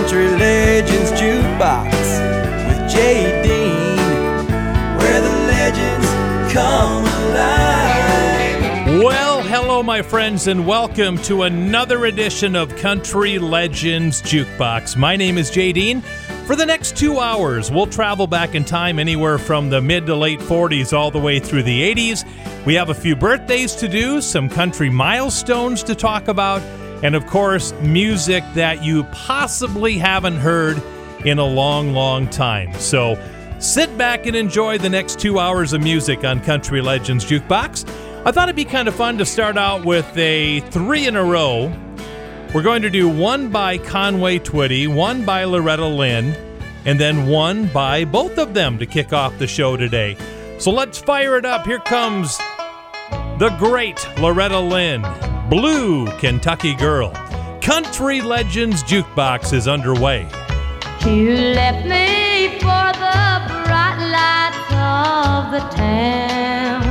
Country Legends Jukebox with Jay Dean, where the legends come alive. Well, hello, my friends, and welcome to another edition of Country Legends Jukebox. My name is Jay Dean. For the next 2 hours, we'll travel back in time anywhere from the mid to late 40s all the way through the 80s. We have a few birthdays to do, some country milestones to talk about, and of course, music that you possibly haven't heard in a long, long time. So sit back and enjoy the next 2 hours of music on Country Legends Jukebox. I thought it'd be kind of fun to start out with a three in a row. We're going to do one by Conway Twitty, one by Loretta Lynn, and then one by both of them to kick off the show today. So let's fire it up. Here comes the great Loretta Lynn, Blue Kentucky Girl. Country Legends Jukebox is underway. You left me for the bright lights of the town.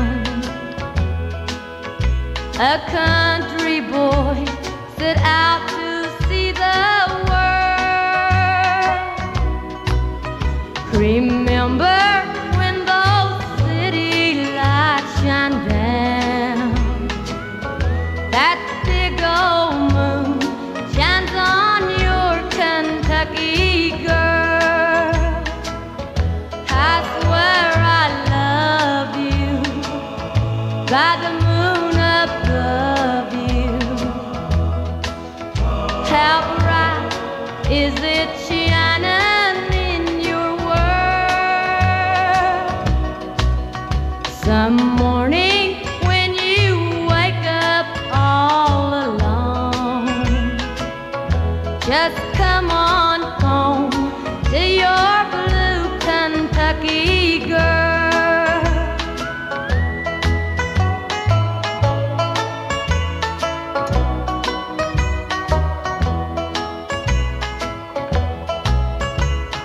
A country boy set out to see the world. Remember when those city lights shine down, that big old moon shines on your Kentucky girl. I swear I love you by the moon above you. How bright is it shining in your world? Some morning when you wake up all alone, just come on home to your blue Kentucky girl.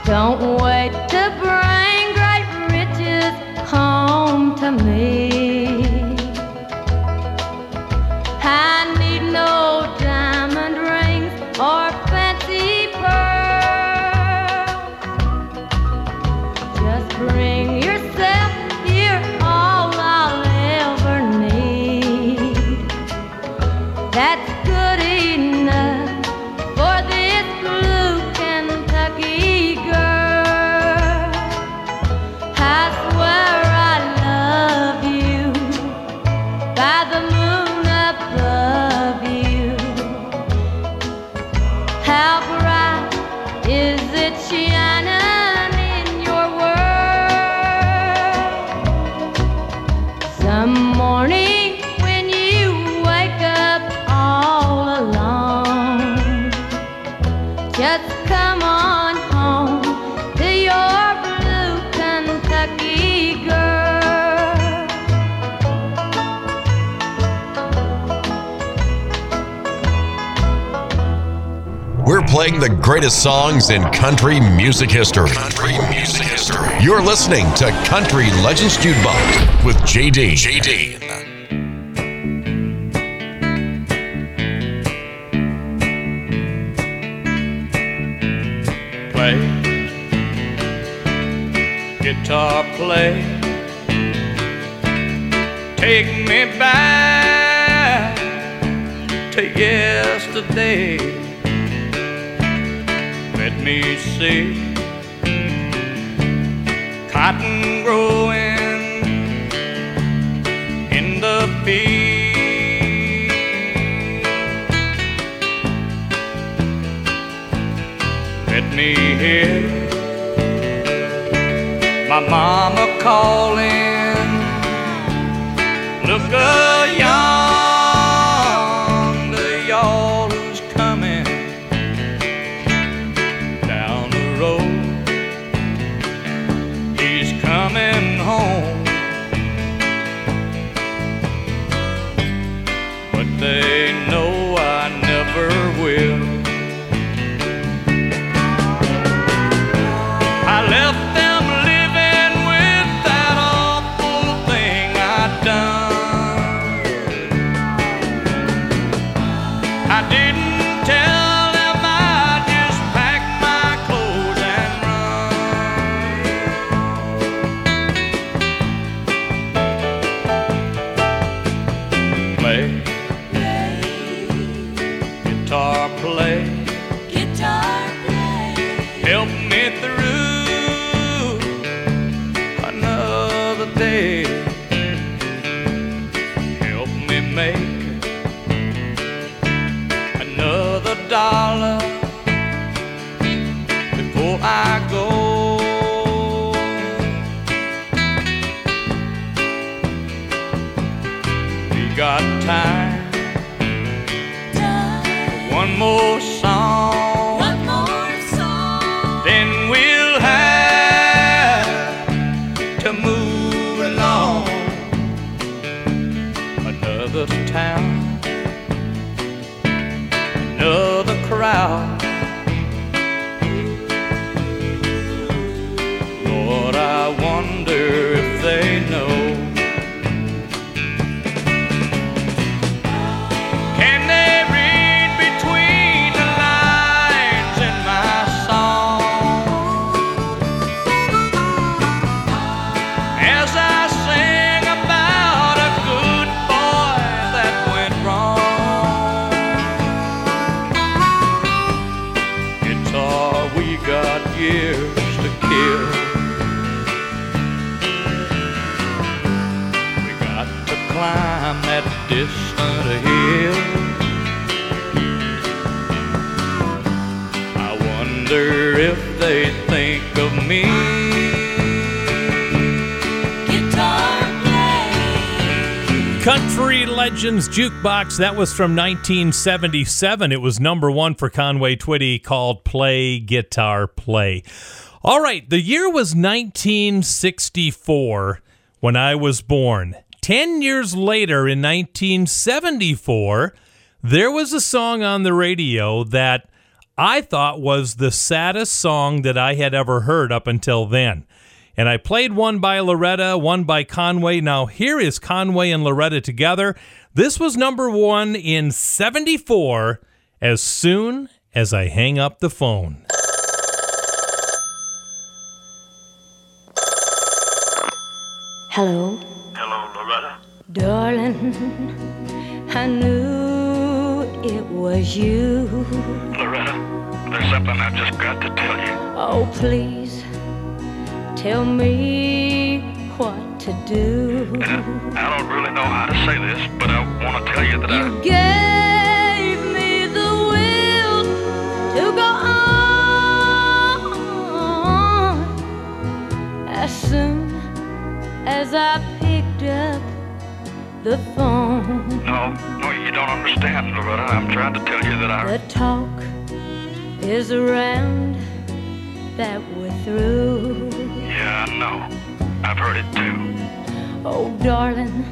Don't wait to bring great riches home to me. I need no diamond rings or fancy pearls. Just bring yourself here, all I'll ever need. That's good enough for this blue Kentucky girl. Playing the greatest songs in country music history. Country music history. You're listening to Country Legends Jukebox with JD. Play, guitar play, take me back to yesterday. Let me see cotton growing in the field. Let me hear my mama calling. Look yonder, y'all is coming. Coming home, but they know I never will. I left them living with that awful thing I done. play. Guitar play. Help me through another day. Help me make another dollar before I go. Got time for one more song. One more song. Then we'll have to move along. Another town, another crowd. Lord, I wonder if they know. Country Legends Jukebox, that was from 1977. It was number one for Conway Twitty, called Play Guitar Play. All right, the year was 1964 when I was born. 10 years later, in 1974, there was a song on the radio that I thought was the saddest song that I had ever heard up until then. And I played one by Loretta, one by Conway. Now here is Conway and Loretta together. This was number one in 74, As Soon as I Hang Up the Phone. Hello. Hello, Loretta. Darling, I knew it was you. Loretta, there's something I've just got to tell you. Oh, please. Tell me what to do. I don't really know how to say this, but I want to tell you that you gave me the will to go on. As soon as I picked up the phone. No, you don't understand, Loretta. I'm trying to tell you that I... The talk is around that we're through. Yeah, I know. I've heard it too. Oh, darling,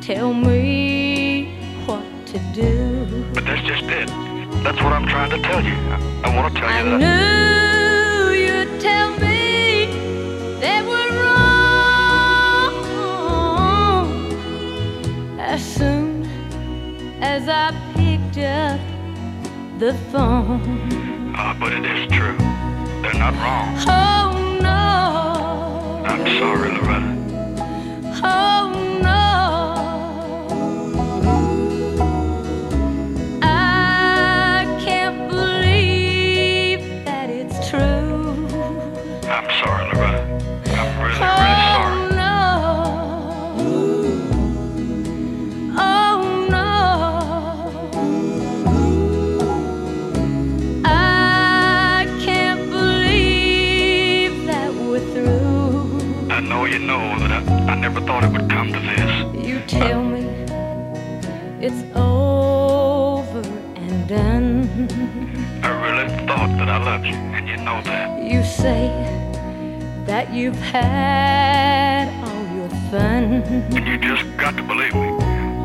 tell me what to do. But that's just it. That's what I'm trying to tell you. I want to tell you that. I knew you'd tell me that we're wrong. As soon as I picked up the phone. But it is true. They're not wrong. Oh, no. I'm sorry, Loretta. Oh, no. I can't believe that it's true. I'm sorry, Loretta. I'm really sorry. Oh, no. Oh, no. You know that I never thought it would come to this. You tell me it's over and done. I really thought that I loved you, and you know that. You say that you've had all your fun. And you just got to believe me.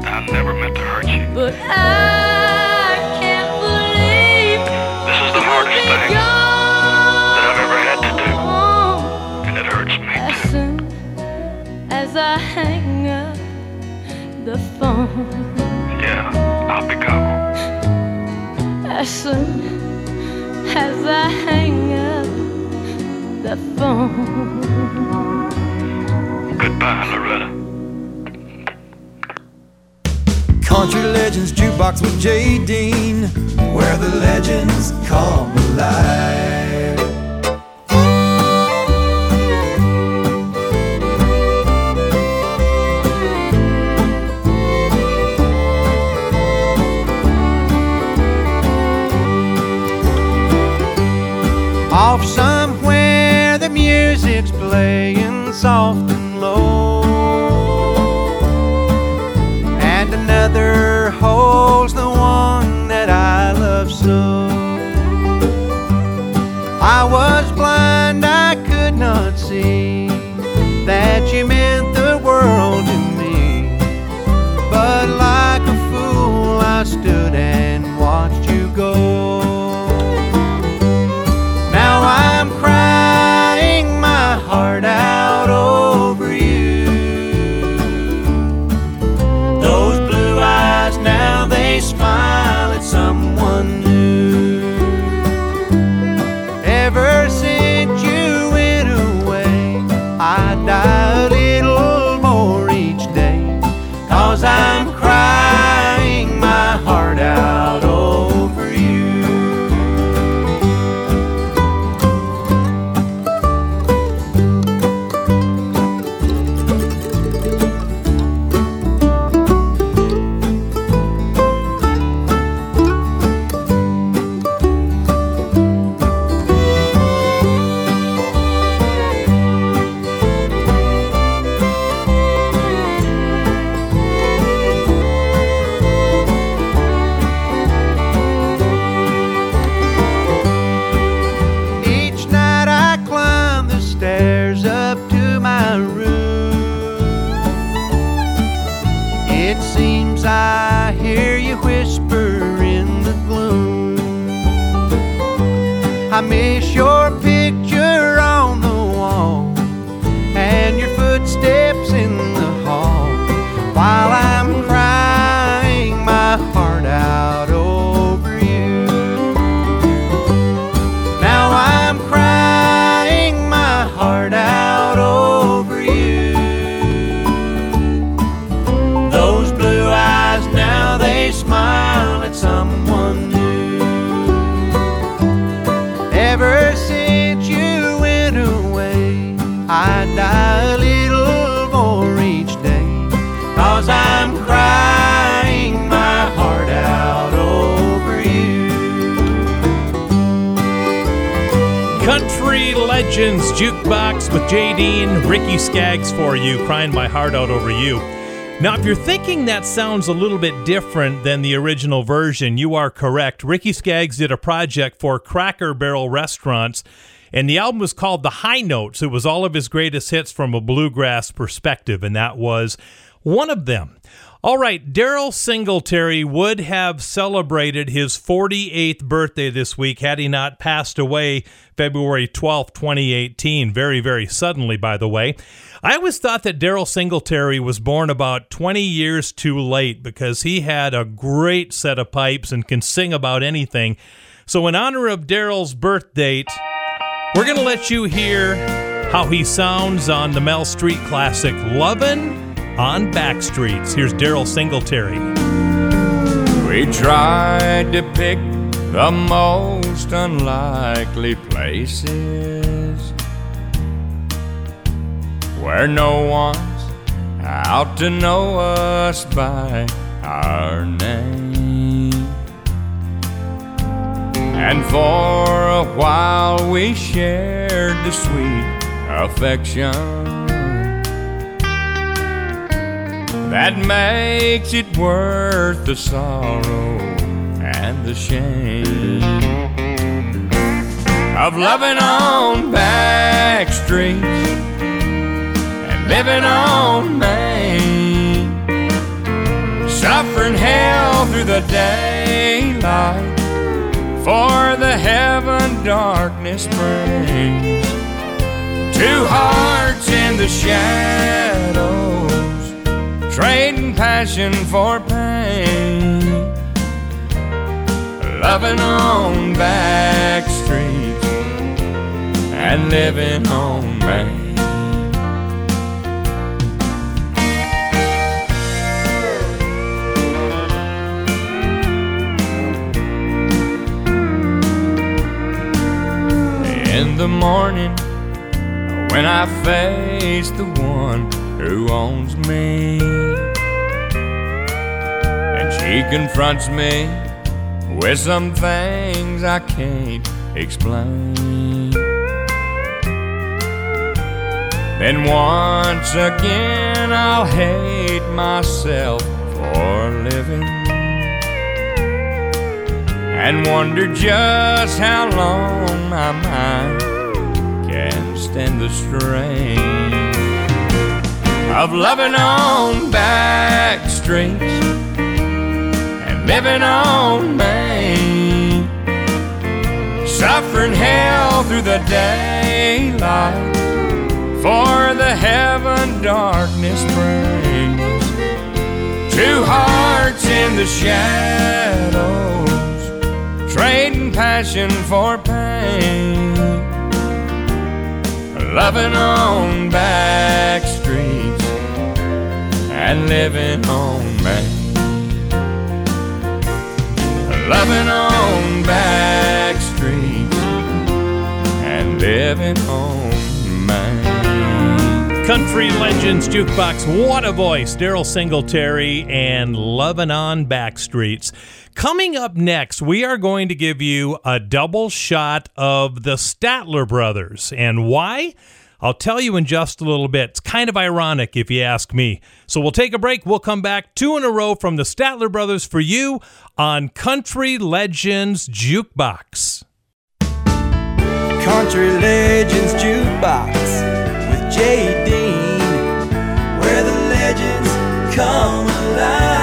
I never meant to hurt you. But I can't believe this is the hardest thing that I've ever had to do. And it hurts me too. As I hang up the phone. Yeah, I'll be gone. As soon as I hang up the phone. Goodbye, Loretta. Country Legends Jukebox with Jay Dean, where the legends come alive. Off somewhere the music's playing soft and low, and another holds the one that I love so. I was blind, I could not see that you meant the world to me, but like a fool I stood and watched you go. Now I'm crying my heart out over you. Those blue eyes, now they smile at someone new. Ever since you went away, I die a little more each day, 'cause I'm crying my heart out over you. I hear you whisper in the gloom, I miss your picture on the wall and your footsteps in the hall, while I'm crying my heart out over you. Now I'm crying my heart out over you. Smile at someone new. Ever since you went away, I die a little more each day, 'cause I'm crying my heart out over you. Country Legends Jukebox with Jay Dean, Ricky Skaggs for you, crying my heart out over you. Now, if you're thinking that sounds a little bit different than the original version, you are correct. Ricky Skaggs did a project for Cracker Barrel restaurants, and the album was called The High Notes. It was all of his greatest hits from a bluegrass perspective, and that was one of them. All right, Daryl Singletary would have celebrated his 48th birthday this week had he not passed away February 12, 2018, very, very suddenly, by the way. I always thought that Daryl Singletary was born about 20 years too late because he had a great set of pipes and can sing about anything. So in honor of Daryl's birth date, we're going to let you hear how he sounds on the Mel Street classic, Lovin' on Back Streets. Here's Daryl Singletary. We tried to pick the most unlikely places where no one's out to know us by our name. And for a while we shared the sweet affection that makes it worth the sorrow and the shame of loving on back streets and living on Main, suffering hell through the daylight for the heaven darkness brings. Two hearts in the shadows, trading passion for pain, loving on back streets and living on Main. the morning when I face the one who owns me, and she confronts me with some things I can't explain. Then once again I'll hate myself for living and wonder just how long my mind can stand the strain of loving on back streets and living on Main, suffering hell through the daylight for the heaven darkness brings. Two hearts in the shadows, trading passion for pain, loving on back streets and living on Main, loving on back streets and living on Main. Country Legends Jukebox, what a voice, Daryl Singletary and Lovin' on Back Streets. Coming up next, we are going to give you a double shot of the Statler Brothers. And why? I'll tell you in just a little bit. It's kind of ironic if you ask me. So we'll take a break. We'll come back, 2 in a row from the Statler Brothers for you on Country Legends Jukebox. Country Legends Jukebox with Jay Dean, where the legends come alive.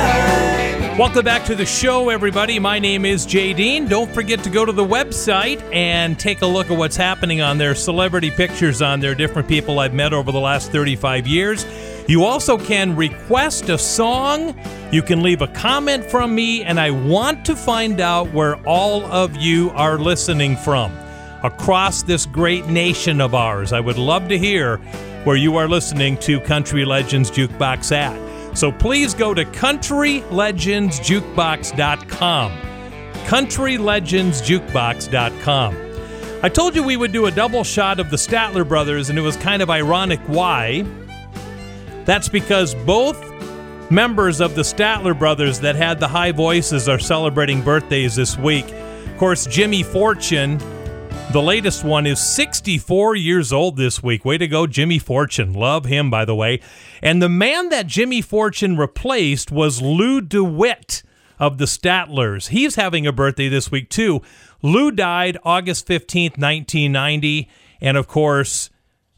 Welcome back to the show, everybody. My name is Jay Dean. Don't forget to go to the website and take a look at what's happening on there. Celebrity pictures on there, different people I've met over the last 35 years. You also can request a song. You can leave a comment from me, and I want to find out where all of you are listening from across this great nation of ours. I would love to hear where you are listening to Country Legends Jukebox at. So please go to CountryLegendsJukebox.com. CountryLegendsJukebox.com. I told you we would do a double shot of the Statler Brothers, and it was kind of ironic why. That's because both members of the Statler Brothers that had the high voices are celebrating birthdays this week. Of course, Jimmy Fortune, the latest one, is 64 years old this week. Way to go, Jimmy Fortune. Love him, by the way. And the man that Jimmy Fortune replaced was Lou DeWitt of the Statlers. He's having a birthday this week, too. Lou died August 15th, 1990. And, of course,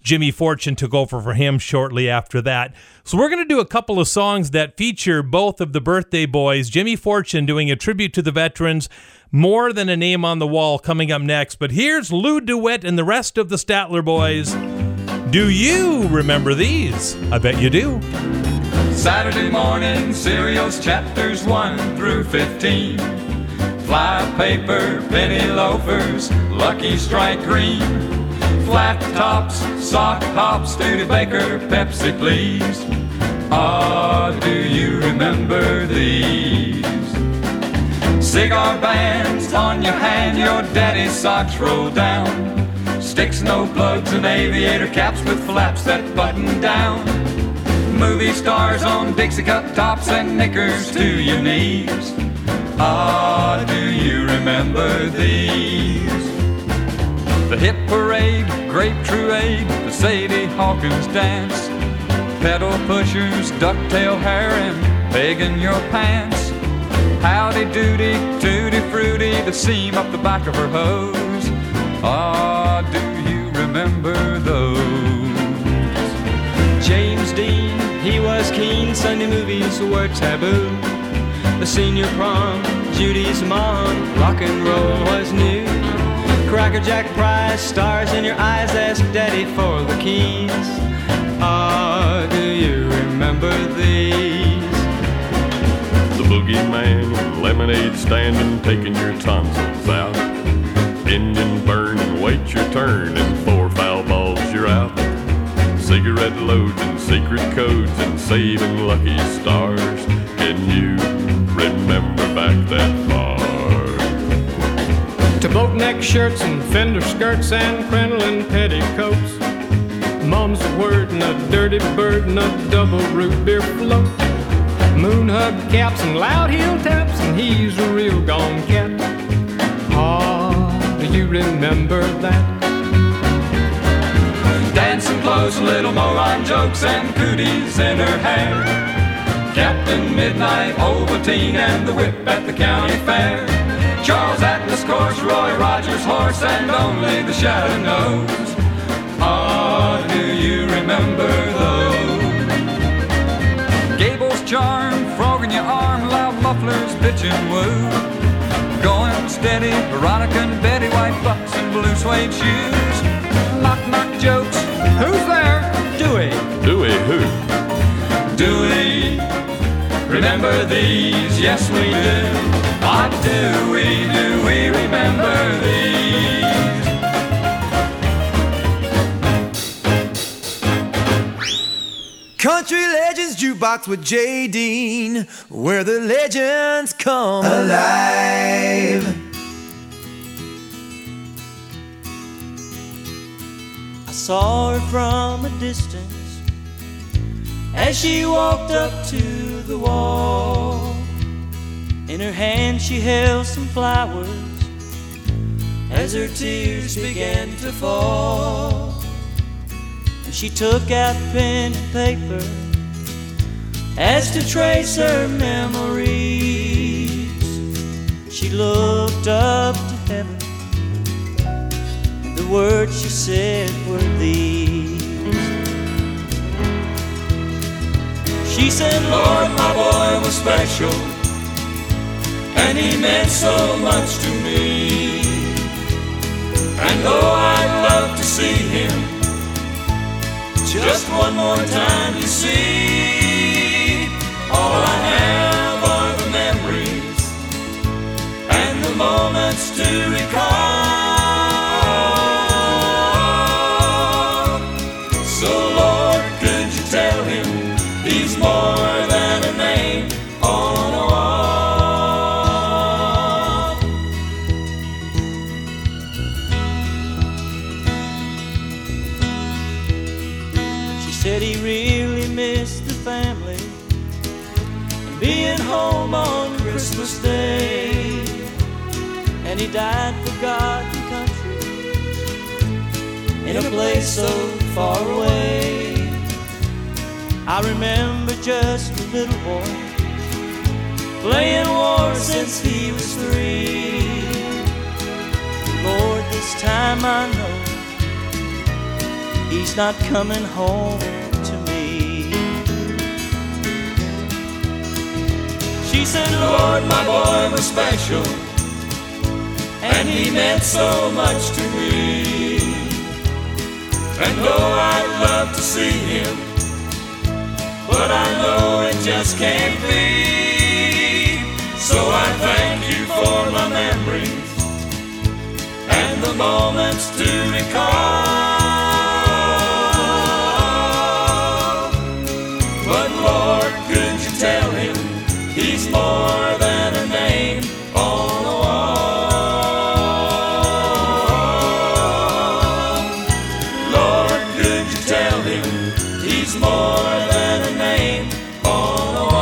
Jimmy Fortune took over for him shortly after that. So we're going to do a couple of songs that feature both of the birthday boys. Jimmy Fortune doing a tribute to the veterans, More Than a Name on the Wall, coming up next. But here's Lou DeWitt and the rest of the Statler Boys. Do you remember these? I bet you do. Saturday morning, serials chapters 1 through 15. Fly paper, penny loafers, Lucky Strike cream. Flat tops, sock hops, Studebaker, Pepsi please. Ah, do you remember these? Cigar bands on your hand, your daddy's socks rolled down. Sticks, no plugs, and aviator caps with flaps that button down. Movie stars on Dixie cup tops and knickers to your knees. Ah, do you remember these? The hip parade, grape truade, the Sadie Hawkins dance. Pedal pushers, ducktail hair, and peg in your pants. Howdy doody, tutti fruity, the seam up the back of her hose. Ah, do you remember those? James Dean, he was keen, Sunday movies were taboo. The senior prom, Judy's mom, rock and roll was new. Cracker Jack Price, stars in your eyes, ask Daddy for the keys. Ah, do you remember these? Boogeyman, lemonade standing, taking your tonsils out. Indian burn and wait your turn, and 4 foul balls you're out. Cigarette loads and secret codes and saving Lucky Stars. Can you remember back that far? boat-neck shirts and fender skirts and crinoline petticoats. Mom's a word and a dirty bird and a double root beer float. Moon hug caps and loud heel taps and he's a real gone cat. Ah, do you remember that? Dancing clothes, little moron jokes and cooties in her hair. Captain Midnight, Ovaltine and the whip at the county fair. Charles Atlas Course, Roy Rogers horse and only the shadow knows. Ah, do you remember those? Gable's charm, frog in your arm, loud mufflers, bitchin' woo. Going steady, Veronica and Betty, white bucks and blue suede shoes. Knock-knock jokes, who's there? Dewey. Dewey who? Dewey, remember these? Yes, we do. Ah, do we remember these? Country Legends Jukebox with Jay Dean, where the legends come alive. I saw her from a distance as she walked up to the wall. In her hand she held some flowers as her tears began to fall. She took out pen and paper as to trace her memories. She looked up to heaven and the words she said were these. She said, Lord, my boy was special and he meant so much to me. And though I'd love to see him just one more time, you see, all I have are the memories and the moments to recall. So Lord, could you tell him he's more than a name on a home on Christmas Day, and he died forgotten country in a place so far away. I remember just a little boy playing war since he was 3. Lord, this time I know he's not coming home. She said, Lord, my boy was special and he meant so much to me. And though I'd love to see him, but I know it just can't be. So I thank you for my memories and the moments to recall. But Lord, could you tell him he's more than a name on the wall. Lord, could you tell him he's more than a name on the wall.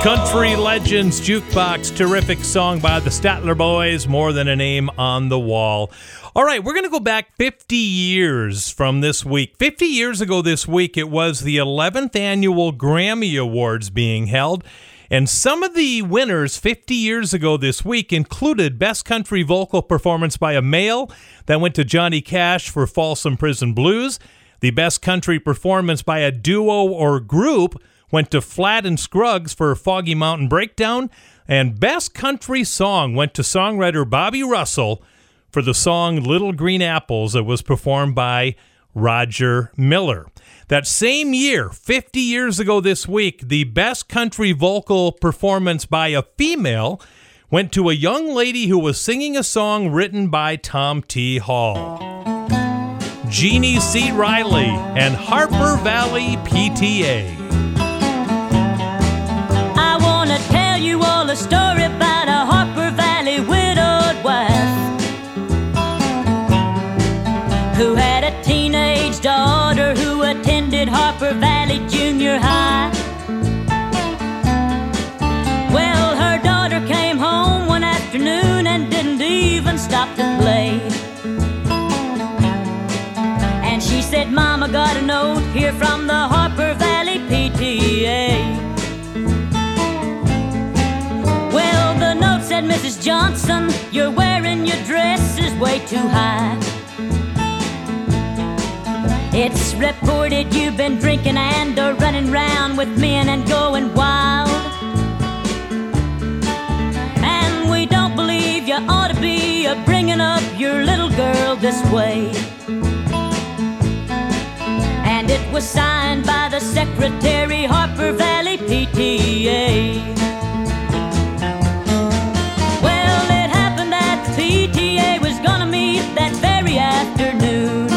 Country Legends Jukebox, terrific song by the Statler Boys, More Than a Name on the Wall. All right, we're going to go back 50 years from this week. 50 years ago this week, it was the 11th annual Grammy Awards being held. And some of the winners 50 years ago this week included Best Country Vocal Performance by a Male, that went to Johnny Cash for Folsom Prison Blues. The Best Country Performance by a Duo or Group went to Flatt and Scruggs for Foggy Mountain Breakdown. And Best Country Song went to songwriter Bobby Russell for the song Little Green Apples that was performed by Roger Miller. That same year, 50 years ago this week, the Best Country Vocal Performance by a Female went to a young lady who was singing a song written by Tom T. Hall. Jeannie C. Riley and Harper Valley PTA. I want to tell you tell a story about a Harper Valley widowed wife who had a teenage daughter who attended Harper Valley Junior High. Well, her daughter came home one afternoon and didn't even stop to play. And she said, Mama got a note here from the Harper Valley PTA. Said Mrs. Johnson, you're wearing your dress is way too high. It's reported you've been drinking and are running round with men and going wild. And we don't believe you ought to be bringing up your little girl this way. And it was signed by the secretary, Harper Valley PTA. PTA was gonna meet that very afternoon,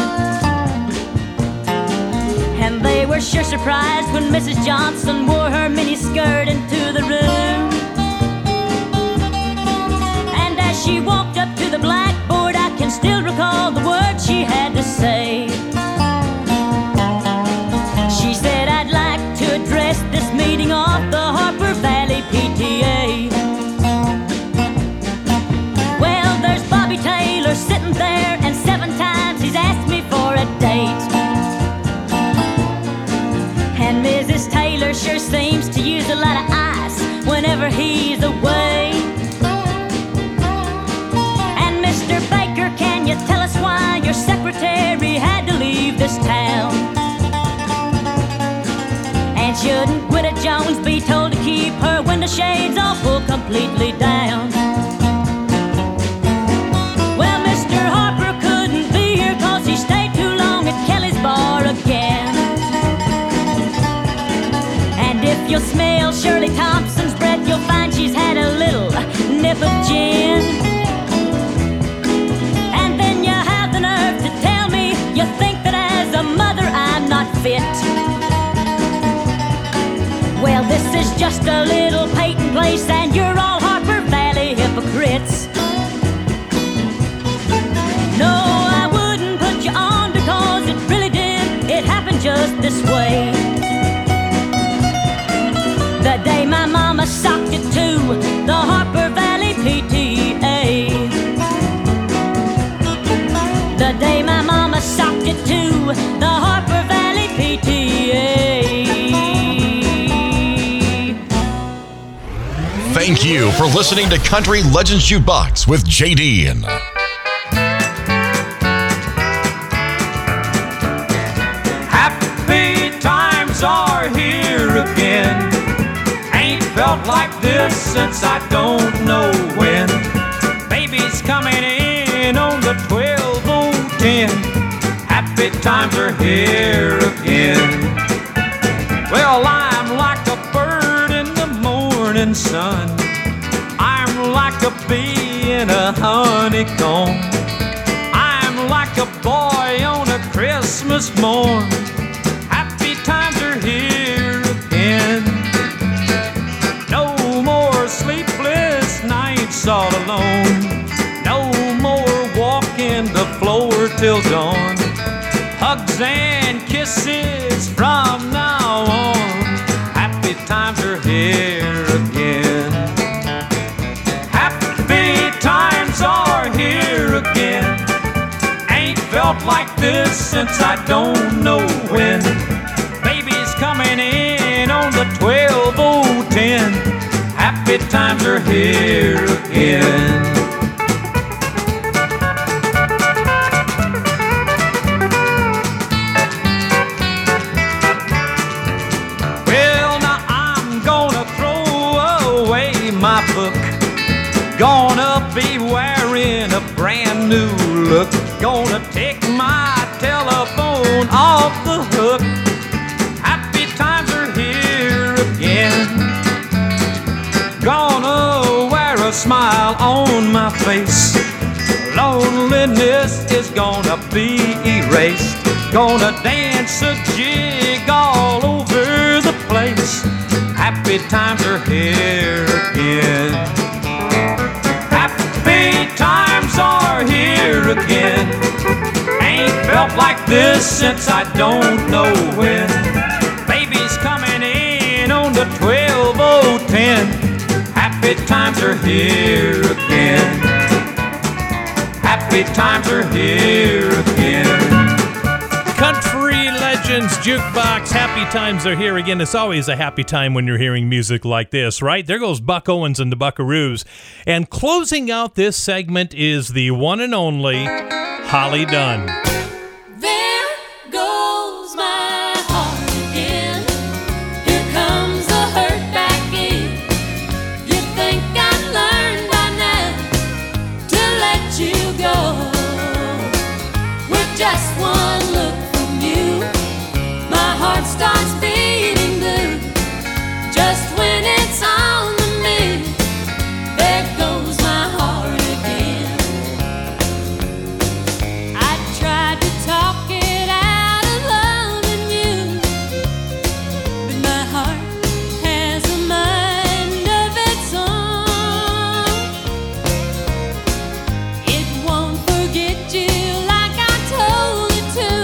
and they were sure surprised when Mrs. Johnson wore her miniskirt into the room. And as she walked up to the blackboard, I can still recall the words she had to say. She said, I'd like to address this meeting of the Harper Valley PTA. Taylor's sitting there, and 7 times he's asked me for a date. And Mrs. Taylor sure seems to use a lot of ice whenever he's away. And Mr. Baker, can you tell us why your secretary had to leave this town? And shouldn't Gwida Jones be told to keep her window shades all full completely down? You'll smell Shirley Thompson's breath. You'll find she's had a little nip of gin. And then you have the nerve to tell me you think that as a mother I'm not fit. Well, this is just a little Peyton Place, and you're all Harper Valley hypocrites. No, I wouldn't put you on because it really did. It happened just this way. The day my mama socked it to the Harper Valley PTA. The day my mama socked it to the Harper Valley PTA. Thank you for listening to Country Legends Jukebox with Jay Dean. Happy times are here again. Felt like this since I don't know when. Baby's coming in on the 12:10. Happy times are here again. Well, I'm like a bird in the morning sun. I'm like a bee in a honeycomb. I'm like a boy on a Christmas morn. Happy times are here again. Sleepless nights all alone. No more walking the floor till dawn. Hugs and kisses from now on. Happy times are here again. Happy times are here again. Ain't felt like this since I don't know when. Baby's coming in on the 12:10. Happy times are here again. Well, now I'm gonna throw away my book. Gonna be wearing a brand new look. Gonna take my telephone off the hook. Happy times are here again. Gonna wear a smile on my face. Loneliness is gonna be erased. Gonna dance a jig all over the place. Happy times are here again. this since I don't know when. Baby's coming in on the 12:10. Happy times are here again. Happy times are here again. Country Legends Jukebox, happy times are here again. It's always a happy time when you're hearing music like this, right? There goes Buck Owens and the Buckaroos. And closing out this segment is the one and only Holly Dunn. There goes my heart again. Here comes the hurt back in. You think I've learned by now to let you go. With just one look. Heart starts beating blue just when it's on the mend. There goes my heart again. I tried to talk it out of loving you, but my heart has a mind of its own. It won't forget you like I told it to.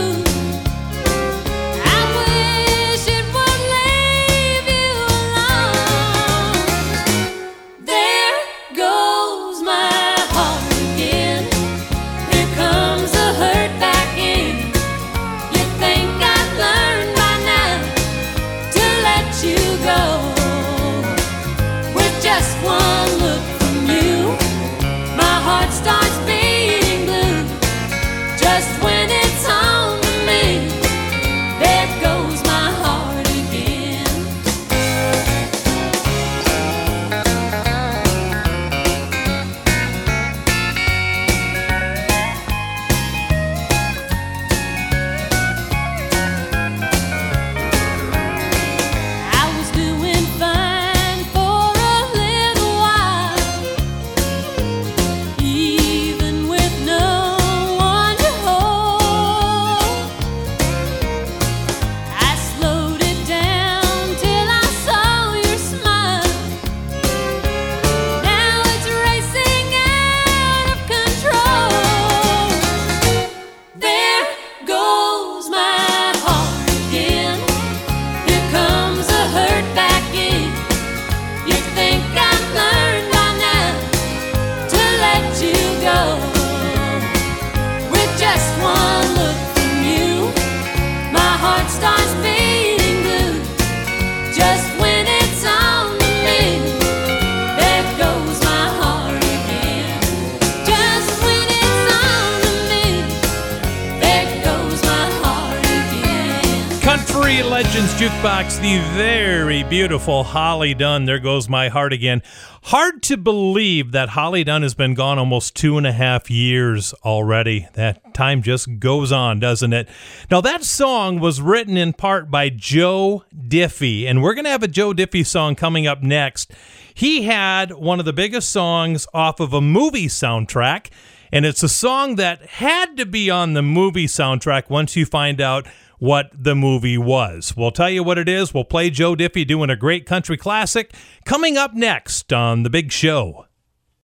Jukebox, the very beautiful Holly Dunn. There goes my heart again. Hard to believe that Holly Dunn has been gone almost 2.5 years already. That time just goes on, doesn't it? Now, that song was written in part by Joe Diffie, and we're going to have a Joe Diffie song coming up next. He had one of the biggest songs off of a movie soundtrack, and it's a song that had to be on the movie soundtrack once you find out what the movie was. We'll tell you what it is. We'll play Joe Diffie doing a great country classic coming up next on The Big Show.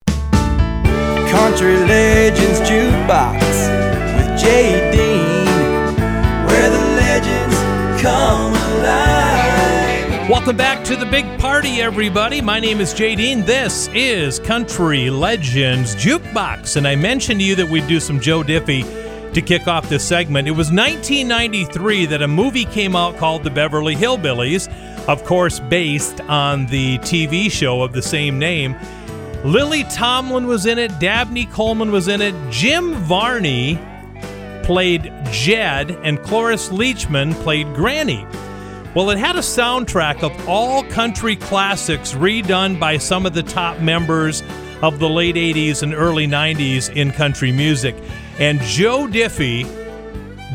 Country Legends Jukebox with Jay Dean, where the legends come alive. Welcome back to The Big Party, everybody. My name is Jay Dean. This is Country Legends Jukebox, and I mentioned to you that we'd do some Joe Diffie to kick off this segment. It was 1993 that a movie came out called The Beverly Hillbillies, of course based on the TV show of the same name. Lily Tomlin was in it, Dabney Coleman was in it, Jim Varney played Jed, and Cloris Leachman played Granny. Well, it had a soundtrack of all country classics redone by some of the top members of the late 80s and early 90s in country music. And Joe Diffie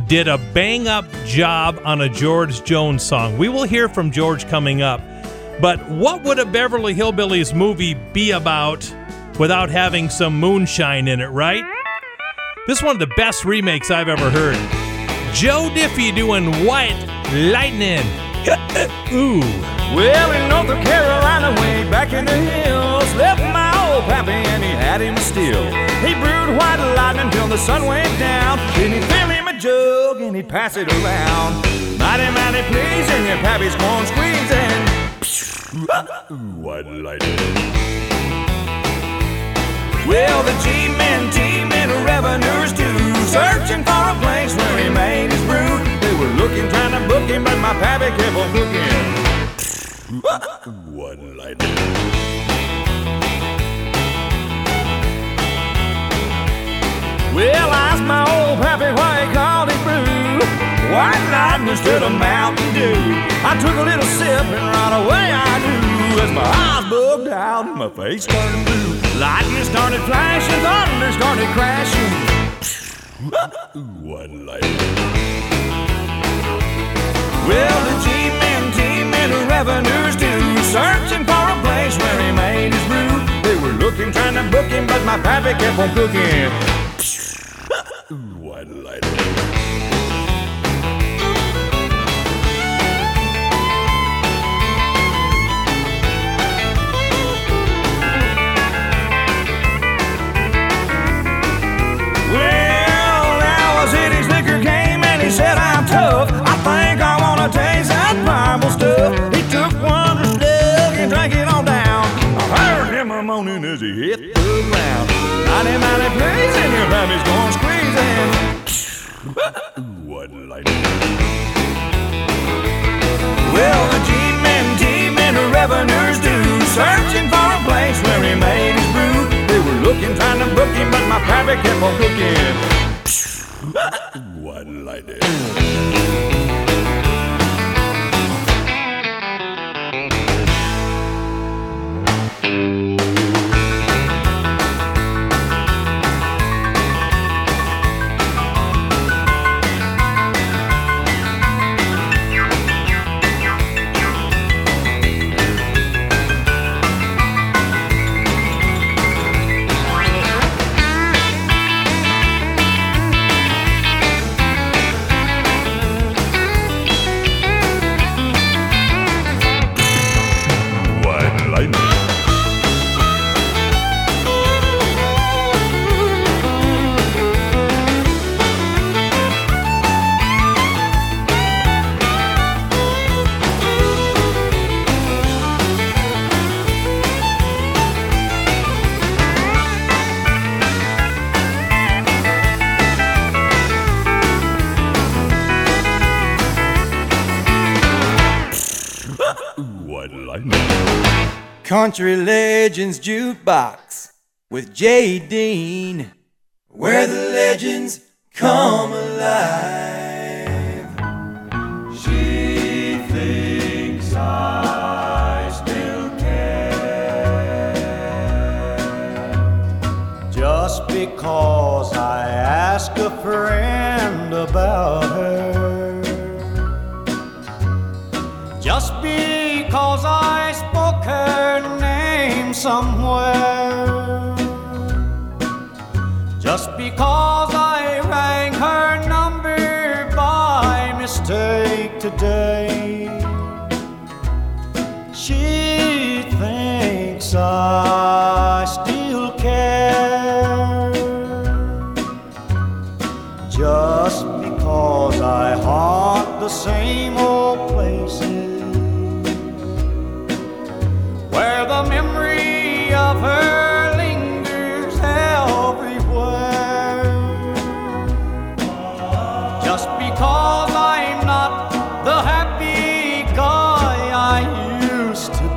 did a bang-up job on a George Jones song. We will hear from George coming up. But what would a Beverly Hillbillies movie be about without having some moonshine in it, right? This is one of the best remakes I've ever heard. Joe Diffie doing White Lightning. Ooh. Well, in North Carolina, way back in the hills, left my old pappy and he had him still. He brewed white lightning till the sun went down. Then he'd fill him a jug and he'd pass it around. Mighty, mighty please, and your pappy's corn squeezing. White lightning. Well, the G-men, T-men, revenuers too, searching for a place where he made his brew. They were looking, trying to book him, but my pappy kept on booking. One lightning. Well, I asked my old pappy why he called it brew. White lightning stood a Mountain Dew. I took a little sip and right away I knew, as my eyes bugged out and my face turned blue. Lightning started flashing, thunder started crashing. One lightning. Well, the G-men, T-men, revenuers too, searching for a place where he made his brew. They were looking, trying to book him, but my pappy kept on cooking. One lightning. He said, I'm tough, I think I wanna taste that Bible stuff. He took one slug and drank it all down. I heard him a moaning as he hit the ground. Mighty, mighty please, and your baby's gone squeezing. What lightning. Well, the G-men, T-men, the revenuers do, searching for a place where he made his brew. They were looking, trying to book him, but my pappy kept on cooking. One lightning. Country Legends Jukebox with Jay Dean, where the legends come alive. She thinks I still care, just because I ask a friend about her, just because I spoke her name somewhere, just because I rang her number by mistake today. She thinks I still care, just because I haunt the same old places where the memory of her lingers everywhere. Just because I'm not the happy guy I used to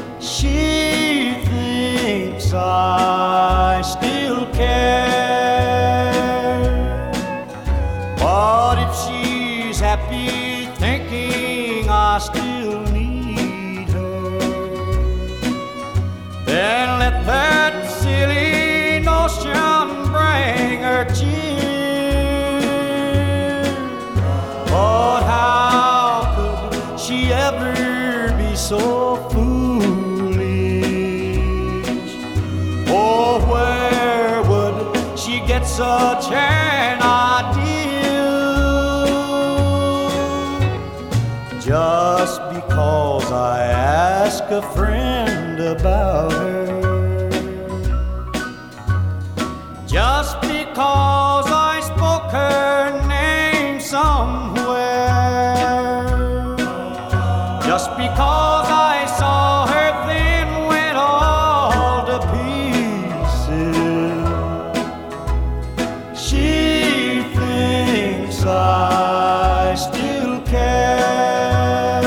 be, she thinks I still care. But if she's happy thinking I still, then let that silly notion bring her cheer. But how could she ever be so foolish? Oh, where would she get such an ideal? Just because I ask a friend about her, because I spoke her name somewhere. Just because I saw her then went all to pieces. She thinks I still care.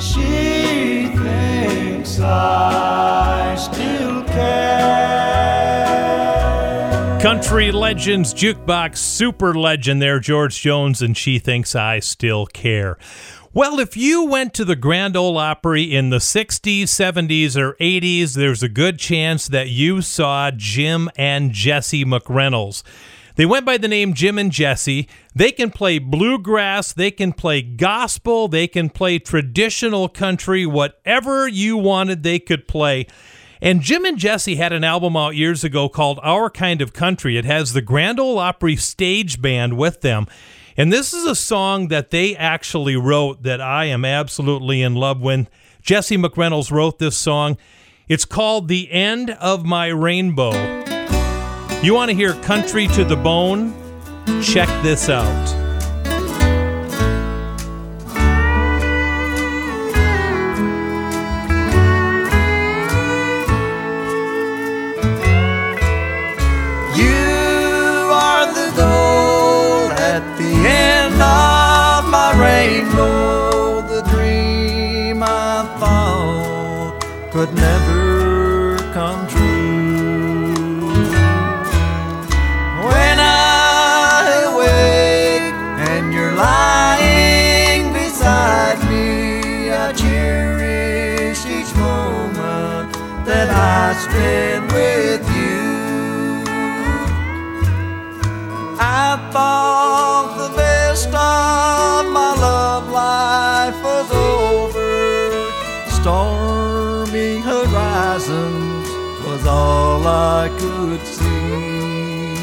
She thinks I still care. Country Legends Jukebox, super legend there, George Jones, and She Thinks I Still Care. Well, if you went to the Grand Ole Opry in the 60s, 70s, or 80s, there's a good chance that you saw Jim and Jesse McReynolds. They went by the name Jim and Jesse. They can play bluegrass, they can play gospel, they can play traditional country, whatever you wanted they could play. And Jim and Jesse had an album out years ago called Our Kind of Country. It has the Grand Ole Opry stage band with them. And this is a song that they actually wrote that I am absolutely in love with. Jesse McReynolds wrote this song. It's called The End of My Rainbow. You want to hear country to the bone? Check this out. You are the goal at the end of my rainbow, the dream I thought could never come true. When I awake and you're lying beside me, I cherish each moment that I spend with you. I thought the best of my love life was over. Stormy horizons was all I could see.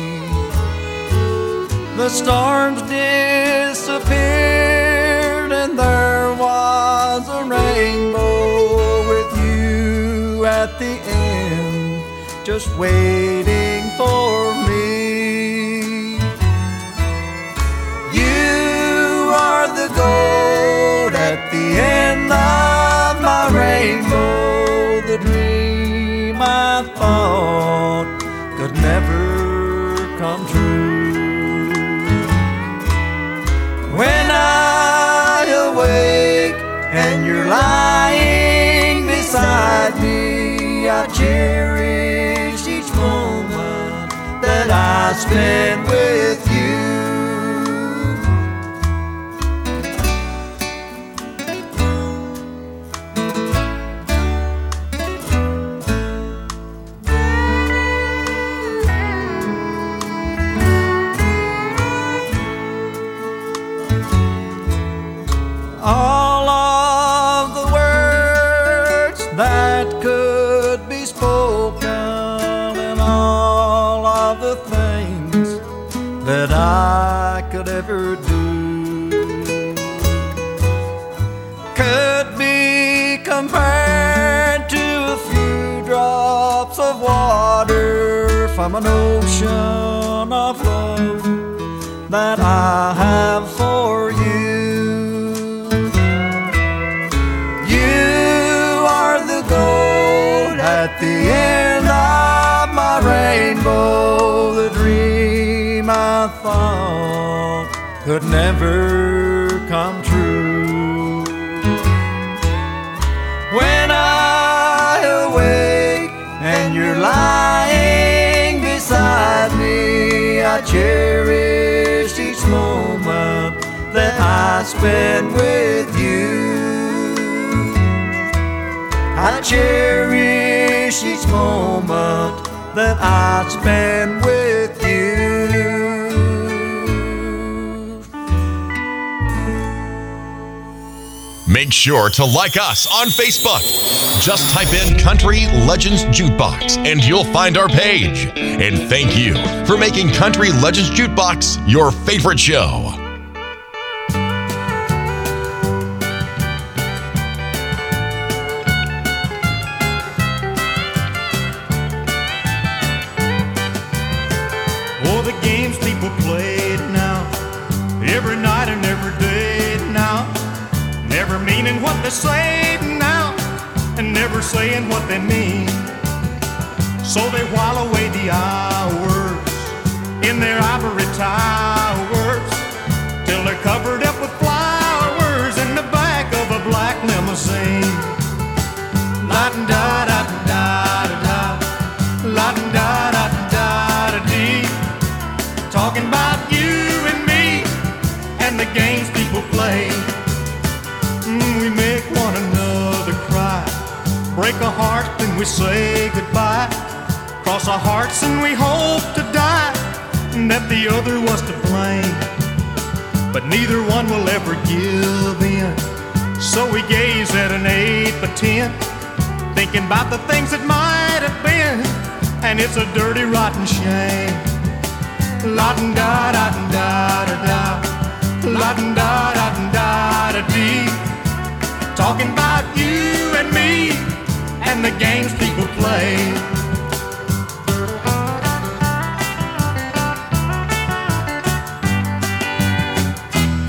The storms disappeared and there was a rainbow with you at the end, just waiting for me. The gold at the end of my rainbow, the dream I thought could never come true. When I awake and you're lying beside me, I cherish each moment that I spend with you. All of the words that could be spoken and all of the things that I could ever do could be compared to a few drops of water from an ocean of love that I have for you. At the end of my rainbow, the dream I thought could never come true. When I awake and you're lying beside me, I cherish each moment that I spend with you. I cherish each moment that I spend with you. Make sure to like us on Facebook. Just type in Country Legends Jukebox and you'll find our page. And thank you for making Country Legends Jukebox your favorite show. slating out and never saying what they mean. So they while away the hours in their ivory towers till they're covered up with flowers in the back of a black limousine. La-da-da-da-da-da, la-da-da-da-da-dee, talking about you and me and the games people play. We make one another cry, break a heart, then we say goodbye. Cross our hearts and we hope to die, and that the other was to blame. But neither one will ever give in, so we gaze at an 8 by 10, thinking about the things that might have been, and it's a dirty, rotten shame. La-da-da-da-da-da, la-da-da-da-da-dee, talking about you and me and the games people play.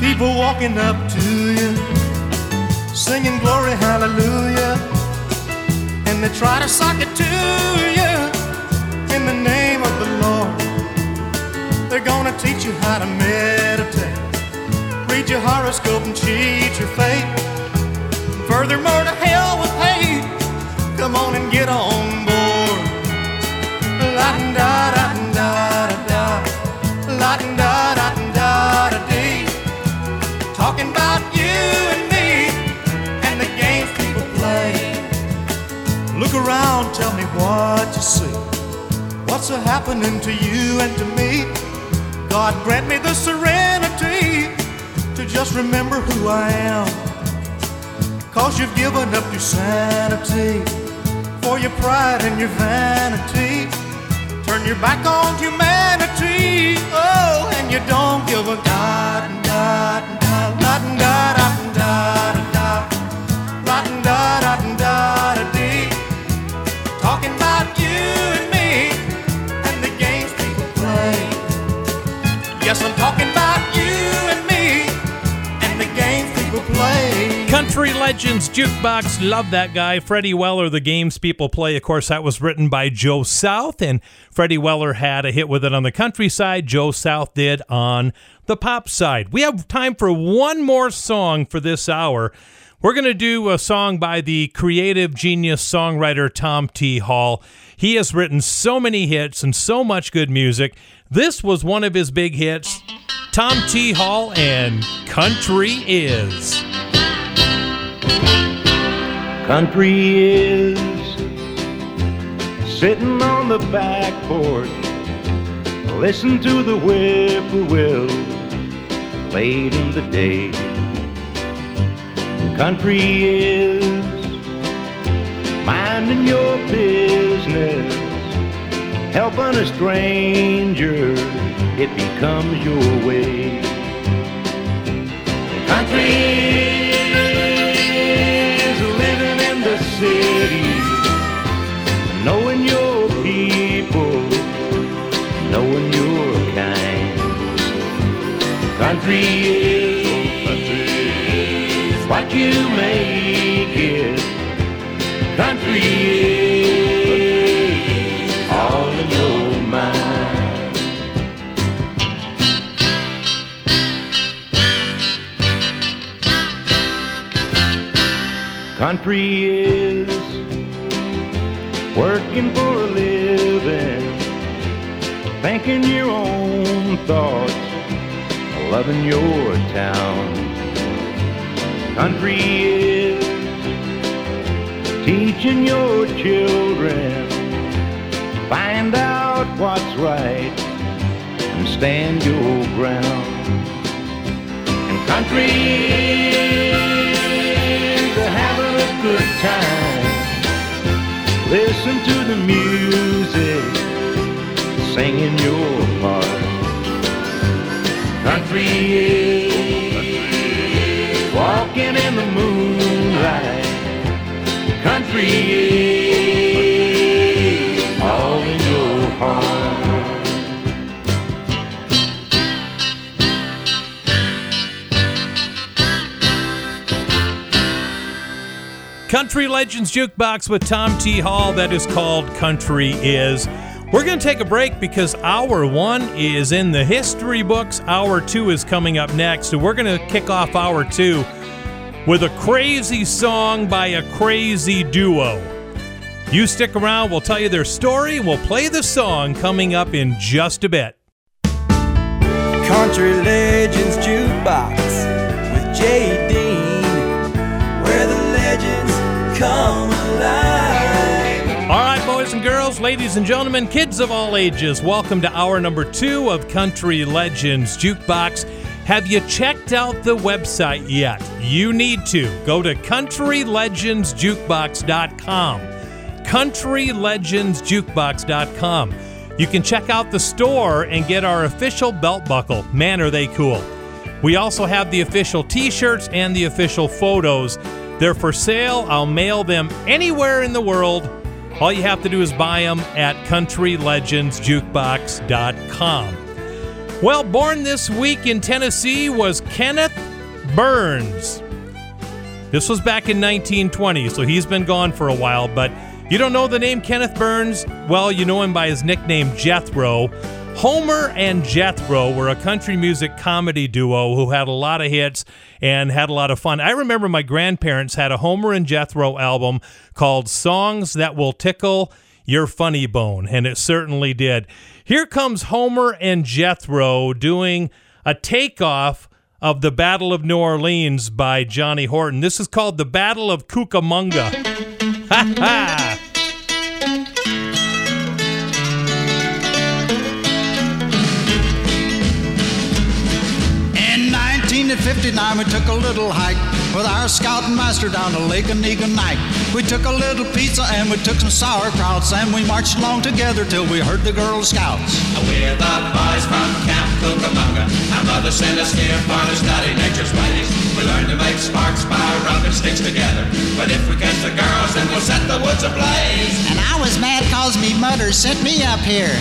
People walking up to you, singing glory, hallelujah, and they try to sock it to you in the name of the Lord. They're gonna teach you how to meditate, read your horoscope and cheat your fate. Furthermore, to hell with hate, come on and get on board. La-da-da-da-da-da, la-da-da-da-da-dee, talking about you and me and the games people play. Look around, tell me what you see. What's happening to you and to me? God grant me the serenity to just remember who I am. Cause you've given up your sanity for your pride and your vanity. Turn your back on humanity, oh, and you don't give a god. La-da-da-da-da-da-da-da-da-da-da-da-da-dee, talking about you and me and the games people play. Yes, I'm talking about you and me and the games people play. Country Legends Jukebox, love that guy. Freddie Weller, The Games People Play. Of course, that was written by Joe South, and Freddie Weller had a hit with it on the country side. Joe South did on the pop side. We have time for one more song for this hour. We're going to do a song by the creative genius songwriter Tom T. Hall. He has written so many hits and so much good music. This was one of his big hits, Tom T. Hall and Country Is. Country is sitting on the back porch, listen to the whippoorwill late in the day. Country is minding your business, helping a stranger, it becomes your way. Country is living in the city, knowing your people, knowing your kind. Country is what you make it. Country is all in your mind. Country is working for a living, thinking your own thoughts, loving your town. Country is teaching your children, find out what's right and stand your ground. And country is having a good time, listen to the music, singing your part. Country is walking in the moonlight. Country is all in your heart. Country Legends Jukebox with Tom T. Hall. That is called Country Is. We're going to take a break because Hour 1 is in the history books. Hour 2 is coming up next. So we're going to kick off Hour 2 with a crazy song by a crazy duo. You stick around. We'll tell you their story. We'll play the song coming up in just a bit. Country Legends Jukebox with Jay Dean, where the legends come alive. All right, boys and girls, ladies and gentlemen, kids of all ages, welcome to hour number 2 of Country Legends Jukebox. Have you checked out the website yet? You need to. Go to countrylegendsjukebox.com. Countrylegendsjukebox.com. You can check out the store and get our official belt buckle. Man, are they cool. We also have the official t-shirts and the official photos. They're for sale. I'll mail them anywhere in the world. All you have to do is buy them at countrylegendsjukebox.com. Well, born this week in Tennessee was Kenneth Burns. This was back in 1920, so he's been gone for a while, but you don't know the name Kenneth Burns? Well, you know him by his nickname Jethro. Homer and Jethro were a country music comedy duo who had a lot of hits and had a lot of fun. I remember my grandparents had a Homer and Jethro album called Songs That Will Tickle Your Funny Bone, and it certainly did. Here comes Homer and Jethro doing a takeoff of the Battle of New Orleans by Johnny Horton. This is called The Battle of Cucamonga. Ha ha! In 1959 we took a little hike with our scout and master down to Lake Oneginique. We took a little pizza and we took some sauerkrauts, and we marched along together till we heard the Girl Scouts. We're the boys from Camp Cucamonga. Our mother sent us here for to study nature's ways. We learned to make sparks by rubbing sticks together. But if we catch the girls, then we'll set the woods ablaze. And I was mad cause me mother sent me up here.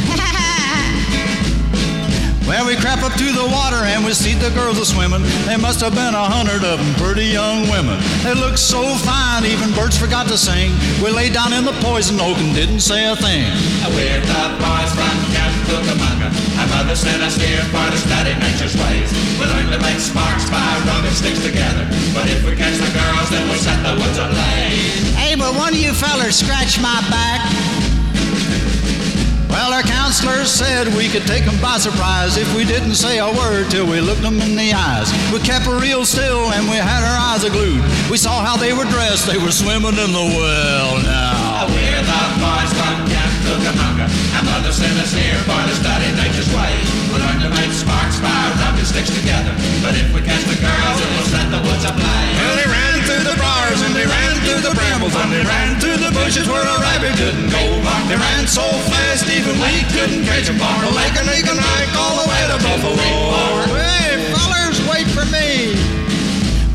Well, we crap up to the water and we see the girls a-swimming. There must have been 100 of them, pretty young women. They looked so fine, even birds forgot to sing. We lay down in the poison oak and didn't say a thing. We're the boys from Camp Cucamonga. Our mother sent us here for to study nature's ways. We learned to make sparks by rubbing sticks together. But if we catch the girls, then we'll set the woods ablaze. Hey, but one of you fellers scratched my back. Well, our counselors said we could take them by surprise if we didn't say a word till we looked them in the eyes. We kept real still and we had our eyes aglued. We saw how they were dressed, they were swimming in the well now. We're the boys from Camp Cucamonga. Our mother sent us here for to study nature's ways. We learned to make sparks by rubbing sticks together. But if we catch the girls, it will set the woods ablaze. Well, they ran through the briars and they ran through the brambles and they ran through the bushes where a rabbit couldn't go. They ran so fast even we couldn't catch them. From the Lake Oneginique all the way to Buffalo. Hey, fellers, wait for me.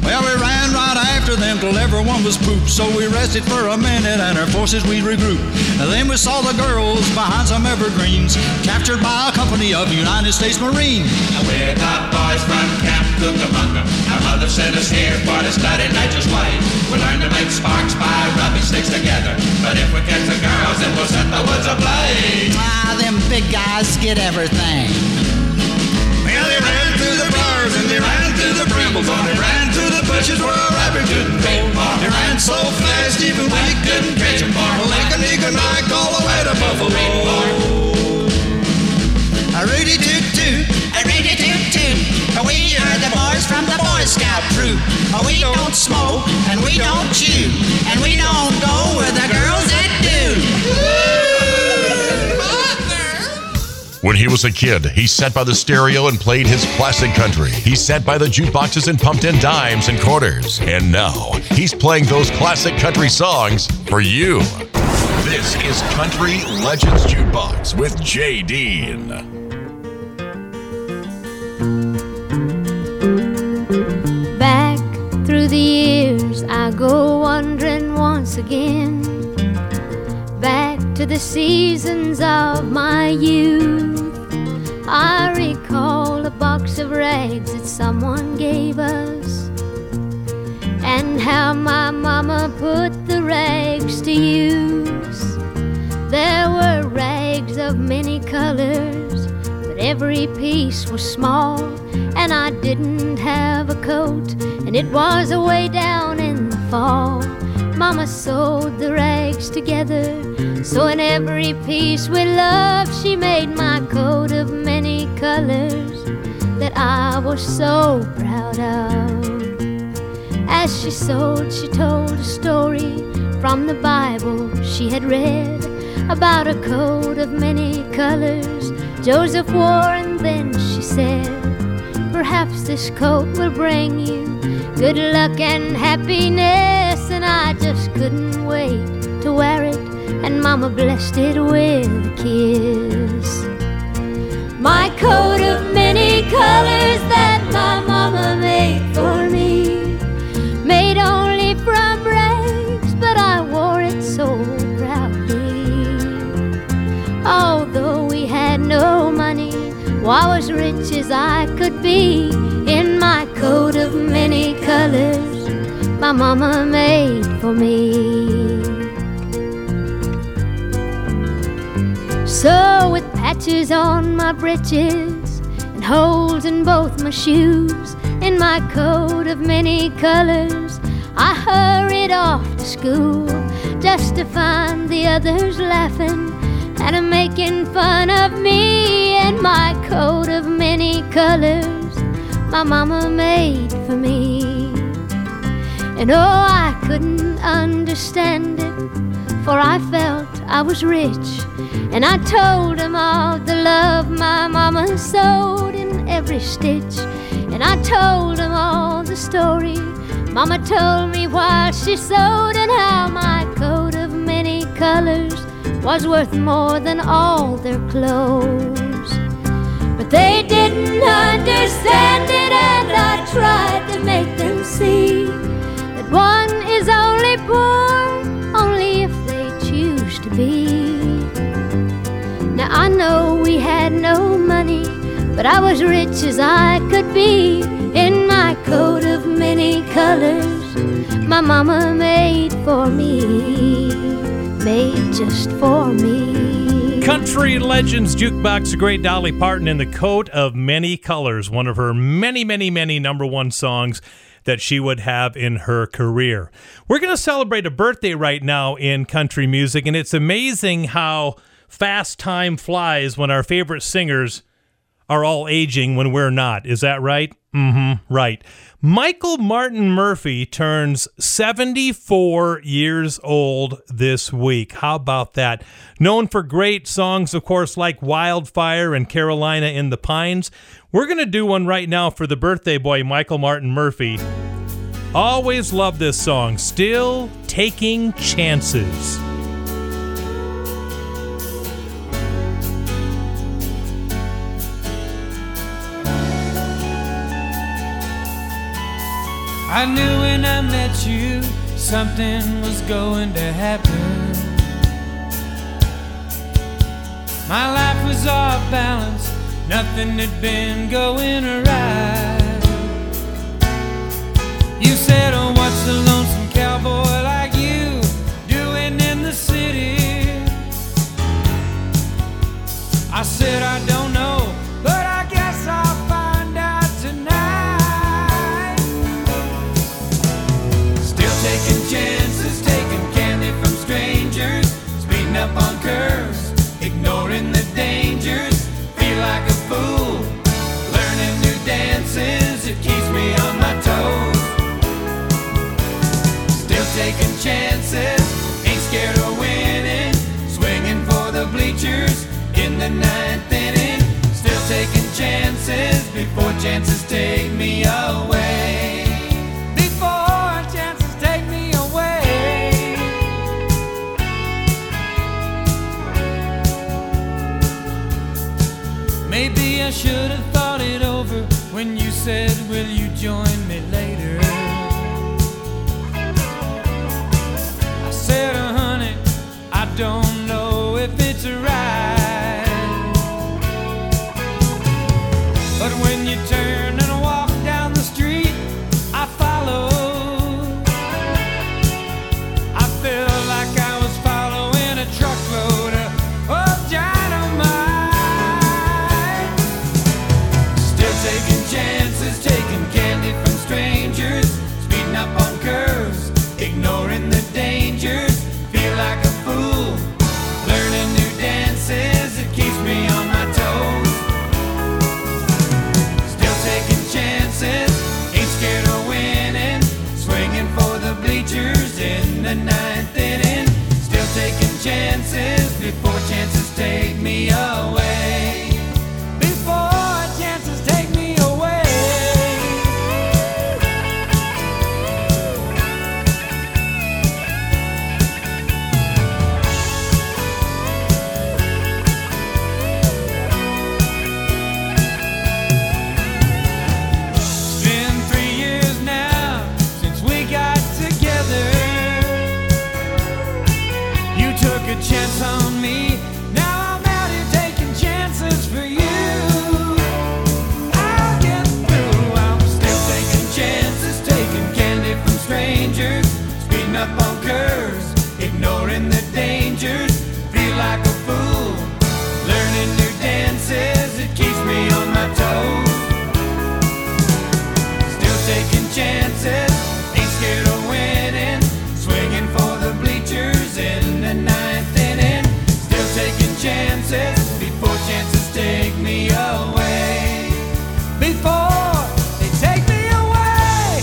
Well, we ran right after them till everyone was pooped. So we rested for a minute and our forces we regrouped. And then we saw the girls behind some evergreens, captured by a company of United States Marines. We're the boys from Camp Cucamonga. Our mother sent us here for to study nature's ways. We learned to make sparks by rubbing sticks together. But if we catch the girls, then we'll set the woods ablaze. Ah, them big guys get everything. Well, they ran through the bars and they ran through the brambles and they ran through the bushes where a rabbit couldn't go. They ran so fast even we couldn't catch them. From the Lake Oneginique all the way to Buffalo. A rooty toot toot, a rooty toot toot. We are the boys from the Boy Scout troop. We don't smoke and we don't chew and we don't go with the girls that do. When he was a kid, he sat by the stereo and played his classic country. He sat by the jukeboxes and pumped in dimes and quarters. And now, he's playing those classic country songs for you. This is Country Legends Jukebox with Jay Dean. Back through the years, I go wandering once again. Back to the seasons of my youth. I recall a box of rags that someone gave us, and how my mama put the rags to use. There were rags of many colors, but every piece was small, and I didn't have a coat, and it was away down in the fall. Mama sewed the rags together, so in every piece with love she made my coat of many colors that I was so proud of. As she sewed, she told a story from the Bible she had read about a coat of many colors Joseph wore, and then she said, "Perhaps this coat will bring you good luck and happiness." And I just couldn't wait to wear it, and Mama blessed it with a kiss. My coat of many colors that my mama made for me, made only from rags, but I wore it so proudly. Although we had no money, oh, I was rich as I could be in my coat of many colors my mama made for me. So with patches on my breeches and holes in both my shoes, in my coat of many colors I hurried off to school, just to find the others laughing and a making fun of me and my coat of many colors my mama made for me. And oh, I couldn't understand it, for I felt I was rich, and I told them all the love my mama sewed in every stitch, and I told them all the story mama told me while she sewed, and how my coat of many colors was worth more than all their clothes. But they didn't understand it, and I tried to make them see that one is only poor, only if they choose to be. Now I know we had no money, but I was rich as I could be in my coat of many colors my mama made for me. Made just for me. Country Legends Jukebox, the great Dolly Parton in the coat of many colors, one of her many, many, many number one songs that she would have in her career. We're going to celebrate a birthday right now in country music, and it's amazing how fast time flies when our favorite singers are all aging when we're not. Is that right? Mm-hmm, right. Michael Martin Murphy turns 74 years old this week. How about that? Known for great songs, of course, like Wildfire and Carolina in the Pines. We're going to do one right now for the birthday boy, Michael Martin Murphy. Always loved this song, Still Taking Chances. I knew when I met you something was going to happen. My life was off balance, nothing had been going right. You said, "Oh, what's a lonesome cowboy like you doing in the city?" I said, "I don't know, but I guess I'll find out tonight." Taking chances, taking candy from strangers, speeding up on curves, ignoring the dangers, feel like a fool, learning new dances, it keeps me on my toes. Still taking chances, ain't scared of winning, swinging for the bleachers in the ninth inning. Still taking chances before chances take me away. Maybe I should have thought it over when you said, "Will you join me later?" I said, "Oh, honey, I don't know if it's right." But when you turn and walk down the street, I follow. feel like a fool. Learning new dances, it keeps me on my toes. Still taking chances, ain't scared of winning. Swinging for the bleachers in the ninth inning. Still taking chances before chances take me away. Chance on me, now I'm out here taking chances for you. I'll get through, I'm still taking chances, taking candy from strangers, speeding up on curves, ignoring the dangers, feel like a fool, learning new dances, it keeps me on my toes, still taking chances, ain't scared of winning, swinging for the bleachers in the night. Taking chances before chances take me away. Before they take me away.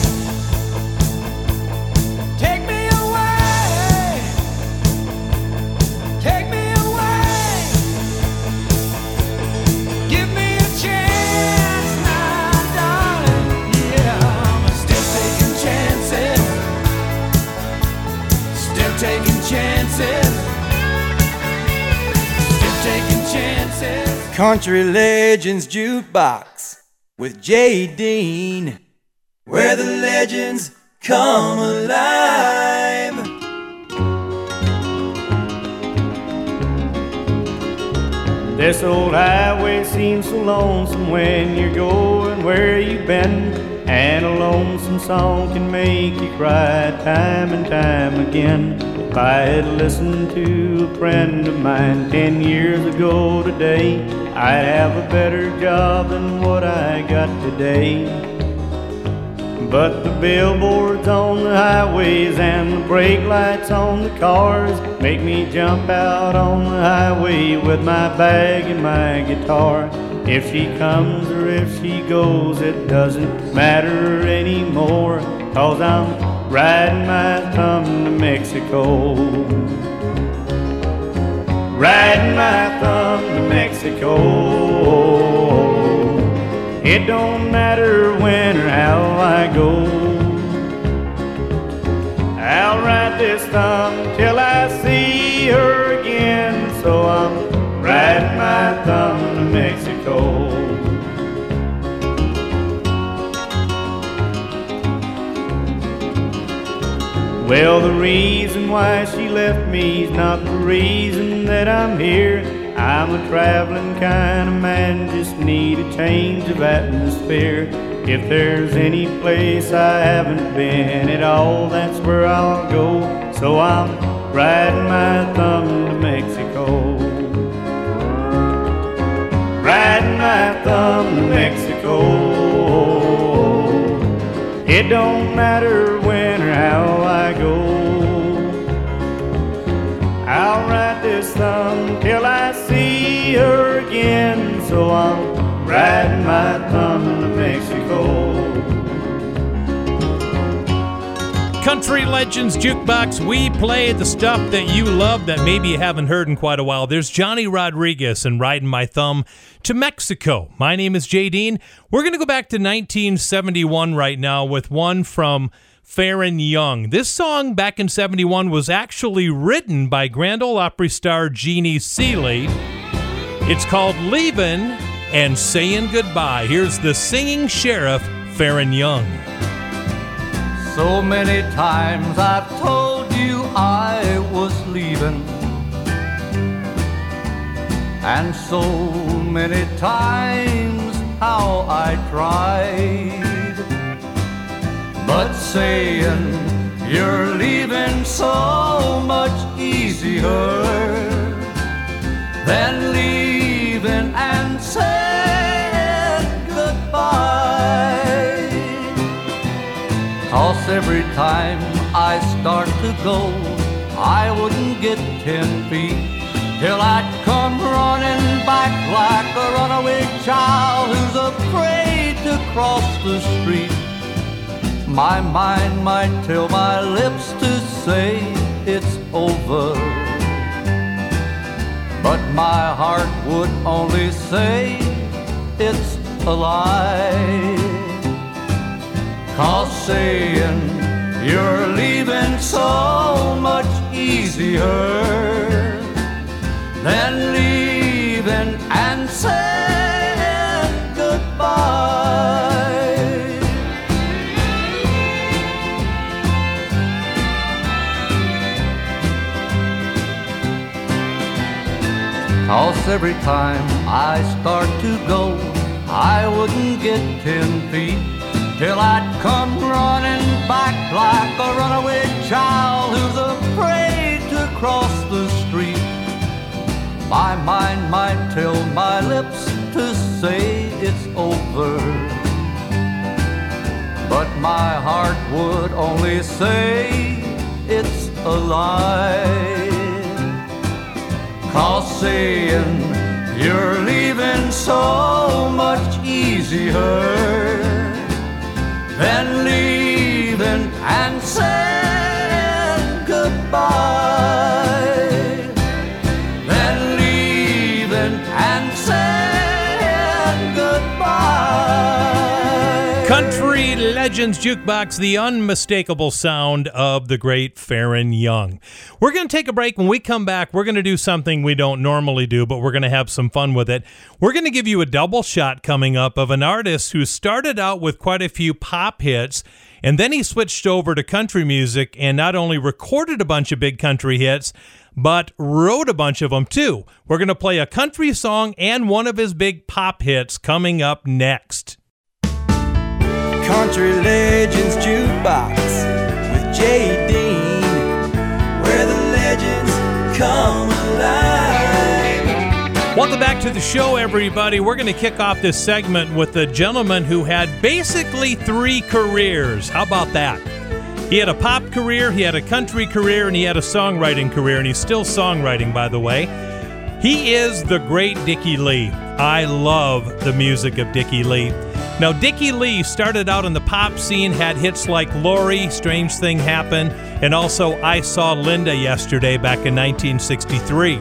Take me away. Take me away. Give me a chance, my darling. Yeah, I'm still taking chances. Still taking chances. Country Legends Jukebox with Jay Dean, where the legends come alive. This old highway seems so lonesome when you're going where you've been, and a lonesome song can make you cry time and time again. If I had listened to a friend of mine 10 years ago today, I'd have a better job than what I got today. But the billboards on the highways and the brake lights on the cars make me jump out on the highway with my bag and my guitar. If she comes or if she goes, it doesn't matter anymore, 'cause I'm riding my thumb to Mexico. Riding my thumb to Mexico. It don't matter when or how I go. I'll ride this thumb till I see her again. So I'm riding my thumb to Mexico. Well, the reason why she left me's not the reason that I'm here. I'm a traveling kind of man, just need a change of atmosphere. If there's any place I haven't been at all, that's where I'll go. So I'm riding my thumb to Mexico. Riding my thumb to Mexico. It don't matter when or how I go. I'll ride this thumb till I see her again. So I'm riding my thumb to Mexico. Country Legends Jukebox, we play the stuff that you love that maybe you haven't heard in quite a while. There's Johnny Rodriguez and Riding My Thumb to Mexico. My name is Jay Dean. We're going to go back to 1971 right now with one from Faron Young. This song back in 71 was actually written by Grand Ole Opry star Jeannie Seeley. It's called Leavin' and Saying Goodbye. Here's the singing sheriff, Faron Young. So many times I've told you I was leaving, and so many times how I tried. But saying you're leaving so much easier than leaving and saying goodbye. 'Cause every time I start to go, I wouldn't get 10 feet till I'd come running back like a runaway child who's afraid to cross the street. My mind might tell my lips to say it's over, but my heart would only say it's a lie. 'Cause saying you're leaving so much easier than leaving and saying goodbye. Cause every time I start to go, I wouldn't get 10 feet till I'd come running back like a runaway child who's afraid to cross the street. My mind might tell my lips to say it's over, but my heart would only say it's a lie. 'Cause saying you're leaving so much easier than leaving and saying goodbye, than leaving and saying goodbye. Country Legends Jukebox, the unmistakable sound of the great Faron Young. We're going to take a break. When we come back, we're going to do something we don't normally do, but we're going to have some fun with it. We're going to give you a double shot coming up of an artist who started out with quite a few pop hits, and then he switched over to country music and not only recorded a bunch of big country hits, but wrote a bunch of them too. We're going to play a country song and one of his big pop hits coming up next. Country Legends Jukebox with Jay Dean, where the legends come alive. Welcome back to the show, everybody. We're going to kick off this segment with a gentleman who had basically three careers. How about that? He had a pop career, he had a country career, and he had a songwriting career, and he's still songwriting, by the way. He is the great Dickie Lee. I love the music of Dickie Lee. Now, Dickie Lee started out in the pop scene, had hits like Lori, Strange Thing Happened, and also I Saw Linda Yesterday back in 1963.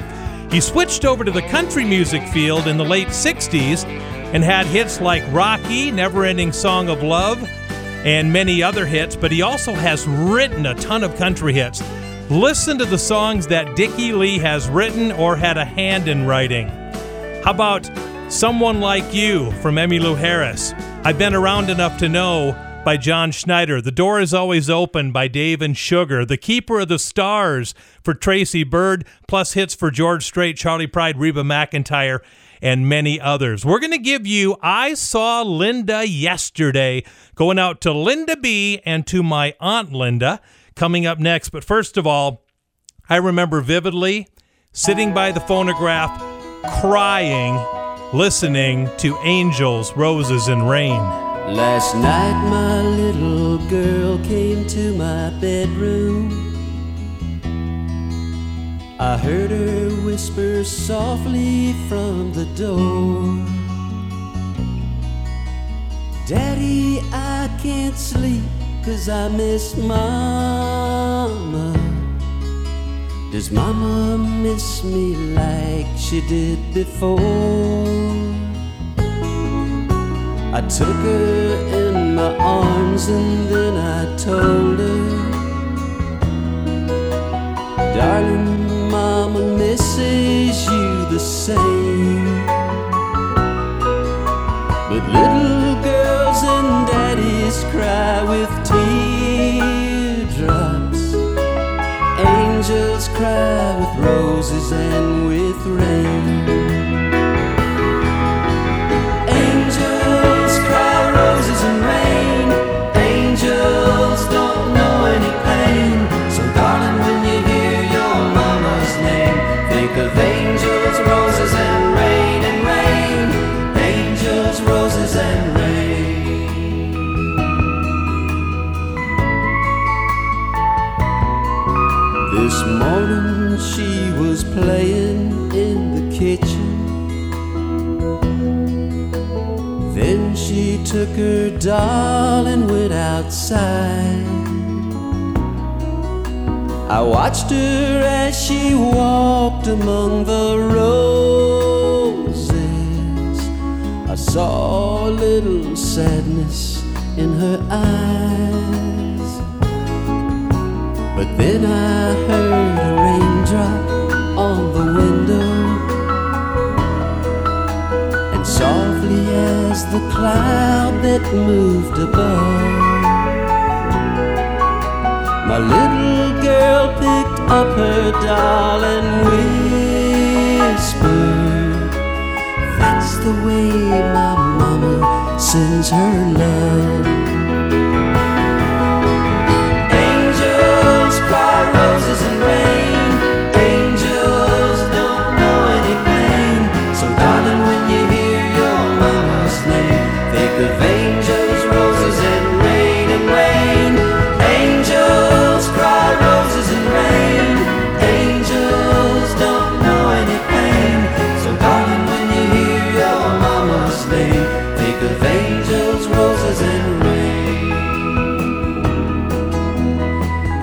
He switched over to the country music field in the late 60s and had hits like Rocky, Never Ending Song of Love, and many other hits, but he also has written a ton of country hits. Listen to the songs that Dickie Lee has written or had a hand in writing. How about Someone Like You from Emmylou Harris, I've Been Around Enough to Know by John Schneider, The Door Is Always Open by Dave and Sugar, The Keeper of the Stars for Tracy Byrd, plus hits for George Strait, Charlie Pride, Reba McEntire, and many others. We're going to give you I Saw Linda Yesterday, going out to Linda B. and to my Aunt Linda, coming up next. But first of all, I remember vividly sitting by the phonograph, crying, listening to Angels, Roses, and Rain. Last night my little girl came to my bedroom. I heard her whisper softly from the door, Daddy, I can't sleep 'cause I miss Mama. Does Mama miss me like she did before? I took her in my arms and then I told her, Darling, Mama misses you the same. But little girls and daddies cry with teardrops. Angels cry with roses and with rain. Angels cry roses and rain. Angels don't know any pain. So darling, when you hear your mama's name, think of angels, roses and rain and rain. Angels, roses and rain. This morning playing in the kitchen. Then she took her doll and went outside. I watched her as she walked among the roses. I saw a little sadness in her eyes. But then I heard a raindrop on the window, and softly as the cloud that moved above, my little girl picked up her doll and whispered, "That's the way my mama sends her love." Angels cry roses and rain. Angels don't know any pain. So darling, when you hear your mama's name, think of angels, roses, and rain and rain. Angels cry roses and rain. Angels don't know any pain. So darling, when you hear your mama's name, think of angels, roses, and rain.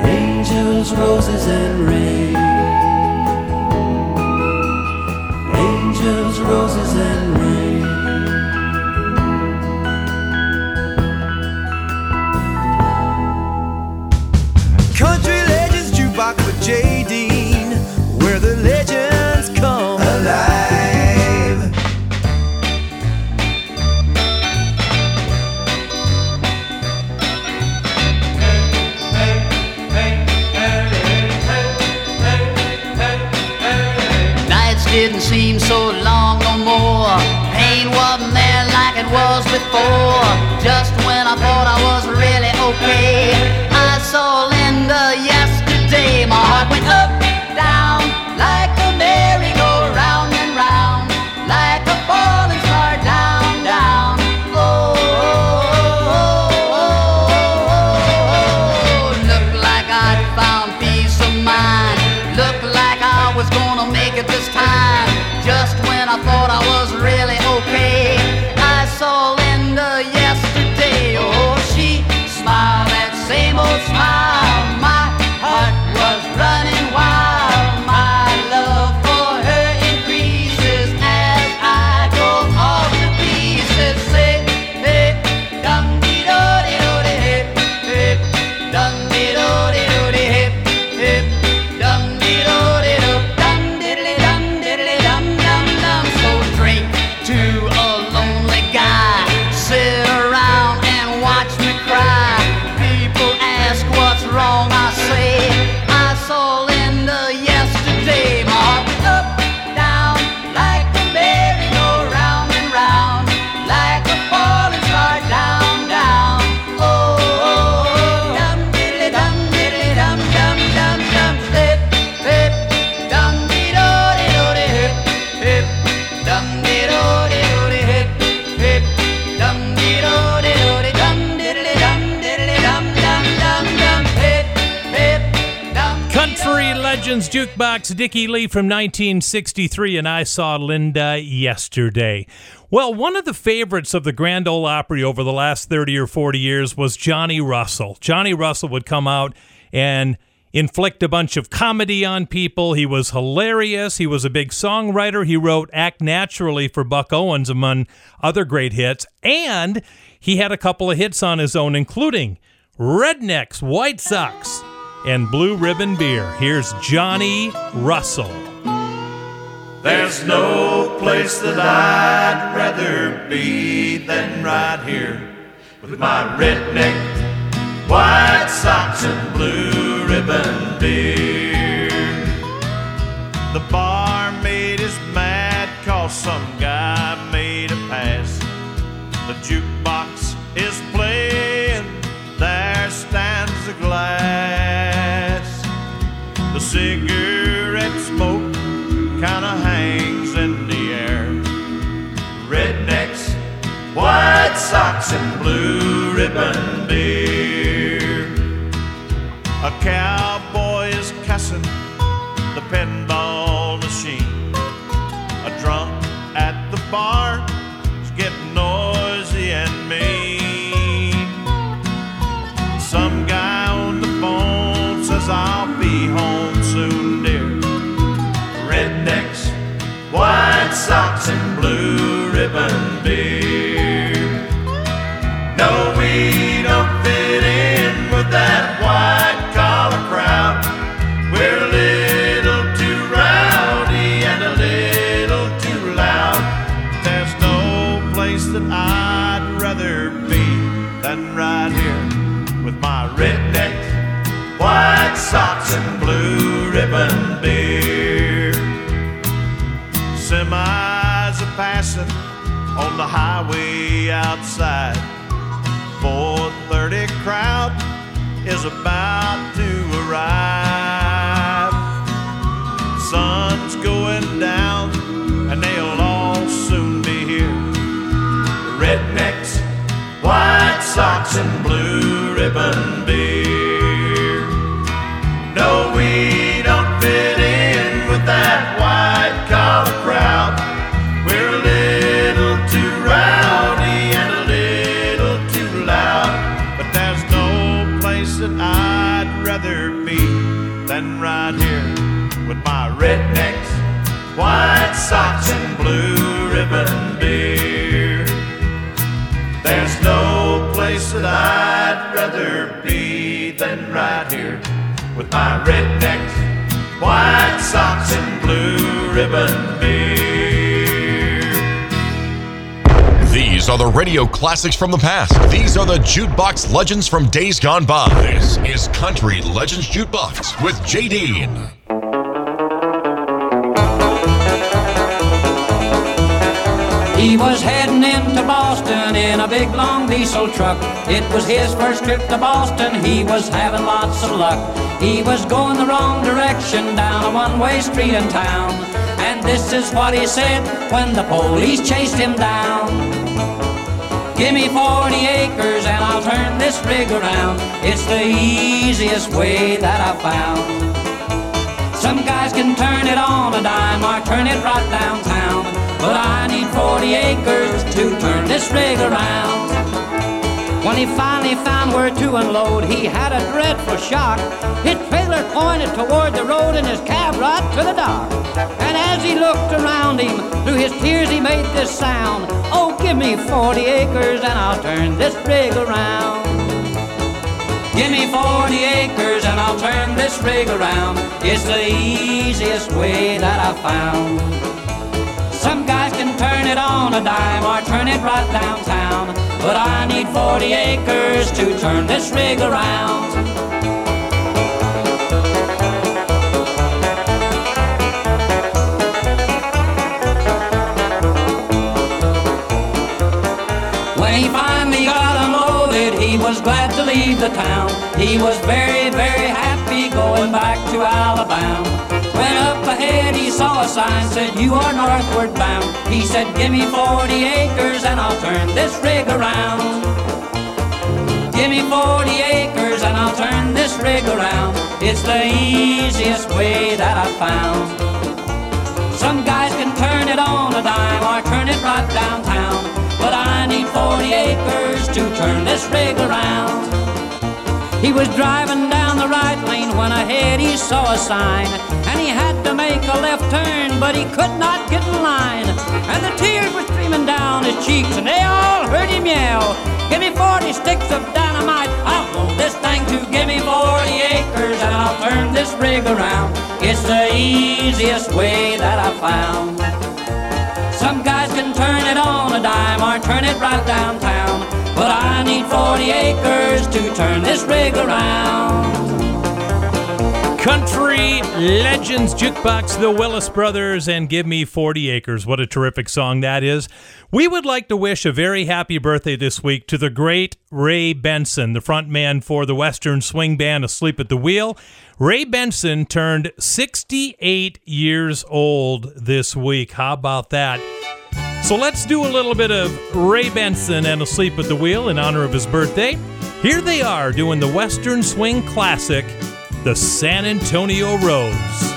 Angels, roses, and rain. Angels, roses, and rain. Country Legends Jukebox with Jay Dean, where the legends come alive. Nights didn't seem so long no more. Pain wasn't there like it was before. Just when I thought I was really okay, I saw yesterday, my heart went up, down, like a merry-go-round and round, like a falling star down, down. Oh, oh, oh, oh, oh, oh. Looked like I'd found peace of mind. Looked like I was gonna make it this time. Just when I thought I was really okay, I saw Linda yesterday. Oh, she smiled that same old smile. Jukebox, Dickie Lee from 1963, and I saw Linda yesterday. Well, one of the favorites of the Grand Ole Opry over the last 30 or 40 years was Johnny Russell. Johnny Russell would come out and inflict a bunch of comedy on people. He was hilarious. He was a big songwriter. He wrote Act Naturally for Buck Owens, among other great hits, and he had a couple of hits on his own, including Rednecks, White Sox, and Blue Ribbon Beer. Here's Johnny Russell. There's no place that I'd rather be than right here, with my redneck, white socks, and blue ribbon beer. The barmaid is mad 'cause some guy made a pass. The jukebox is playing, there stands a glass. Cigarette smoke kinda hangs in the air. Rednecks, white socks, and blue ribbon beer. A cowboy is cussing, the pinball is way outside. 4:30 crowd is about to arrive. Sun's going down and they'll all soon be here. Rednecks, white socks and blue ribbon beer. No, we don't fit in with that white collar crowd. Right here with my rednecks, white socks and blue ribbon beer. There's no place that I'd rather be than right here with my rednecks, white socks and blue ribbon beer. These are the radio classics from the past. These are the jukebox legends from days gone by. This is Country Legends Jukebox with Jay Dean. He was heading into Boston in a big long diesel truck. It was his first trip to Boston. He was having lots of luck. He was going the wrong direction down a one-way street in town. And this is what he said when the police chased him down. Give me 40 acres and I'll turn this rig around. It's the easiest way that I've found. Some guys can turn it on a dime or turn it right downtown, but I need 40 acres to turn this rig around. When he finally found where to unload, he had a dreadful shock. His trailer pointed toward the road and his cab right to the dock. And as he looked around him, through his tears he made this sound. Oh, give me 40 acres and I'll turn this rig around. Give me 40 acres and I'll turn this rig around. It's the easiest way that I've found. Some guys can turn it on a dime or turn it right downtown, but I need 40 acres to turn this rig around. When he finally got unloaded, he was glad to leave the town. He was very, very happy going back to Alabama. When up ahead he saw a sign, said, you are northward bound. He said, give me 40 acres and I'll turn this rig around. Give me 40 acres and I'll turn this rig around. It's the easiest way that I've found. Some guys can turn it on a dime or turn it right downtown, but I need 40 acres to turn this rig around. He was driving down the right lane when ahead he saw a sign, and he had to make a left turn, but he could not get in line. And the tears were streaming down his cheeks, and they all heard him yell, give me 40 sticks of dynamite, I'll blow this thing to. Give me 40 acres and I'll turn this rig around. It's the easiest way that I've found. Some guys can turn it on a dime or turn it right downtown, but I need 40 acres to turn this rig around. Country Legends Jukebox, the Willis Brothers, and Give Me 40 Acres. What a terrific song that is. We would like to wish a very happy birthday this week to the great Ray Benson, the frontman for the Western swing band Asleep at the Wheel. Ray Benson turned 68 years old this week. How about that? So let's do a little bit of Ray Benson and Asleep at the Wheel in honor of his birthday. Here they are doing the Western swing classic, The San Antonio Rose.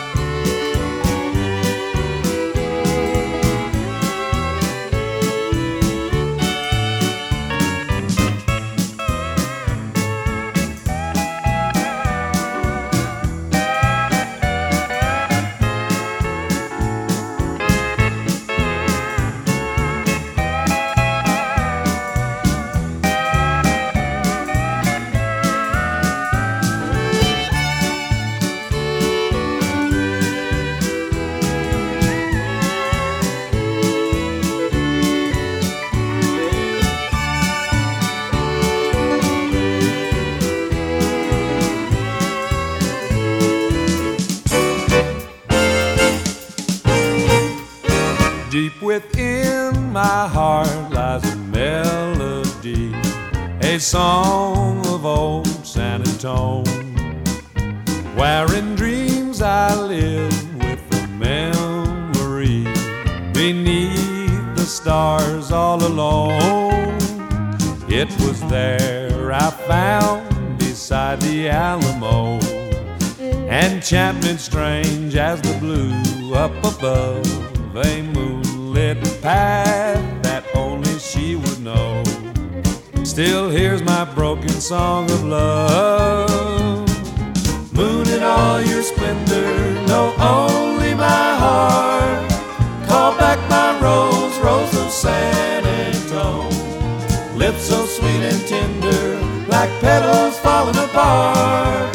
Deep within my heart lies a Gay song of old San Antone, where in dreams I live with the memory beneath the stars all alone. It was there I found beside the Alamo, enchantment strange as the blue up above, a moonlit path that only she would know. Still here's my broken song of love. Moon in all your splendor, know only my heart. Call back my rose, rose of San Antone. Lips so sweet and tender, like petals falling apart.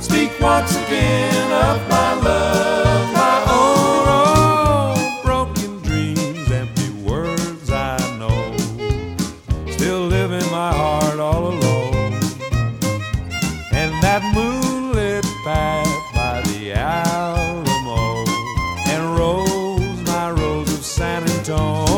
Speak once again of my love, my own. Broken dreams, empty words I know, still live in my heart all alone. And that moonlit path by the Alamo, and rose, my rose of San Antone.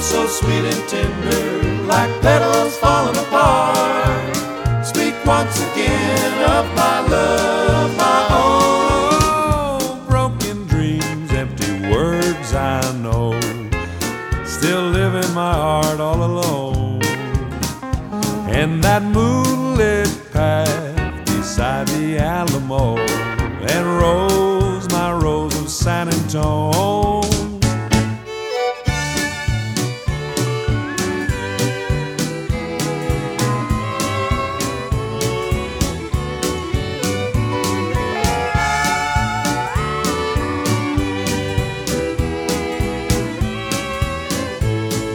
So sweet and tender, like petals falling apart. Speak once again of my love, my own. Broken dreams, empty words I know, still live in my heart all alone. And that moonlit path beside the Alamo, and rose, my rose of San Antone.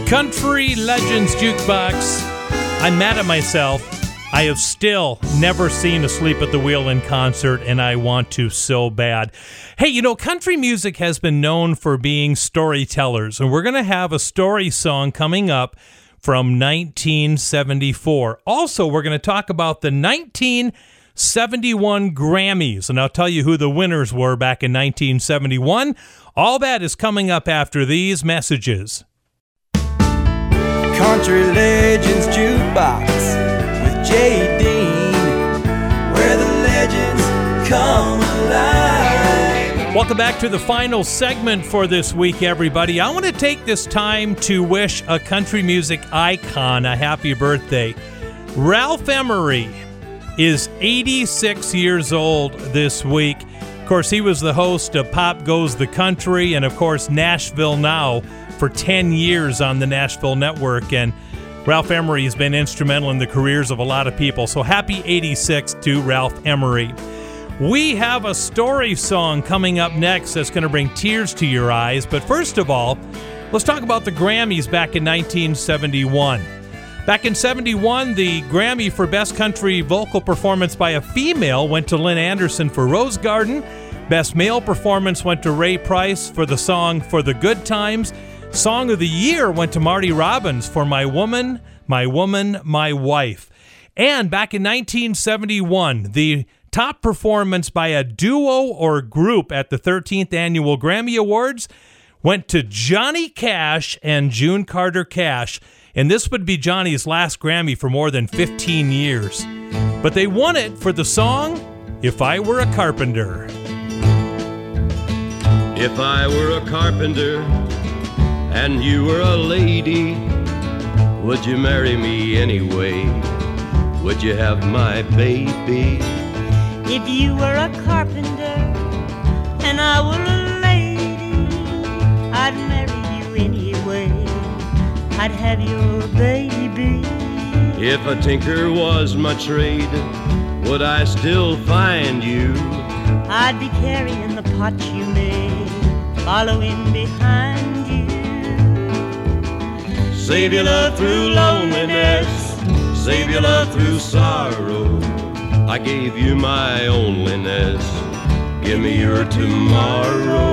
Country Legends Jukebox. I'm mad at myself. I have still never seen Asleep at the Wheel in concert, and I want to so bad. Hey, you know, country music has been known for being storytellers, and we're going to have a story song coming up from 1974. Also, we're going to talk about the 1971 Grammys, and I'll tell you who the winners were back in 1971. All that is coming up after these messages. Country Legends Jukebox with Jay Dean, where the legends come alive. Welcome back to the final segment for this week, everybody. I want to take this time to wish a country music icon a happy birthday. Ralph Emery is 86 years old this week. Of course, he was the host of Pop Goes the Country and, of course, Nashville Now for 10 years on the Nashville Network, and Ralph Emery has been instrumental in the careers of a lot of people. So happy 86 to Ralph Emery. We have a story song coming up next that's going to bring tears to your eyes. But first of all, let's talk about the Grammys back in 1971. Back in 71, the Grammy for Best Country Vocal Performance by a Female went to Lynn Anderson for Rose Garden. Best Male Performance went to Ray Price for the song For the Good Times. Song of the Year went to Marty Robbins for My Woman, My Woman, My Wife. And back in 1971, the top performance by a duo or group at the 13th Annual Grammy Awards went to Johnny Cash and June Carter Cash. And this would be Johnny's last Grammy for more than 15 years. But they won it for the song, If I Were a Carpenter. If I were a carpenter and you were a lady, would you marry me anyway? Would you have my baby? If you were a carpenter and I were a lady, I'd marry you anyway. I'd have your baby. If a tinker was my trade, would I still find you? I'd be carrying the pot you made, following behind you. Save your love through loneliness, save your love through sorrow. I gave you my onlyness, give me your tomorrow.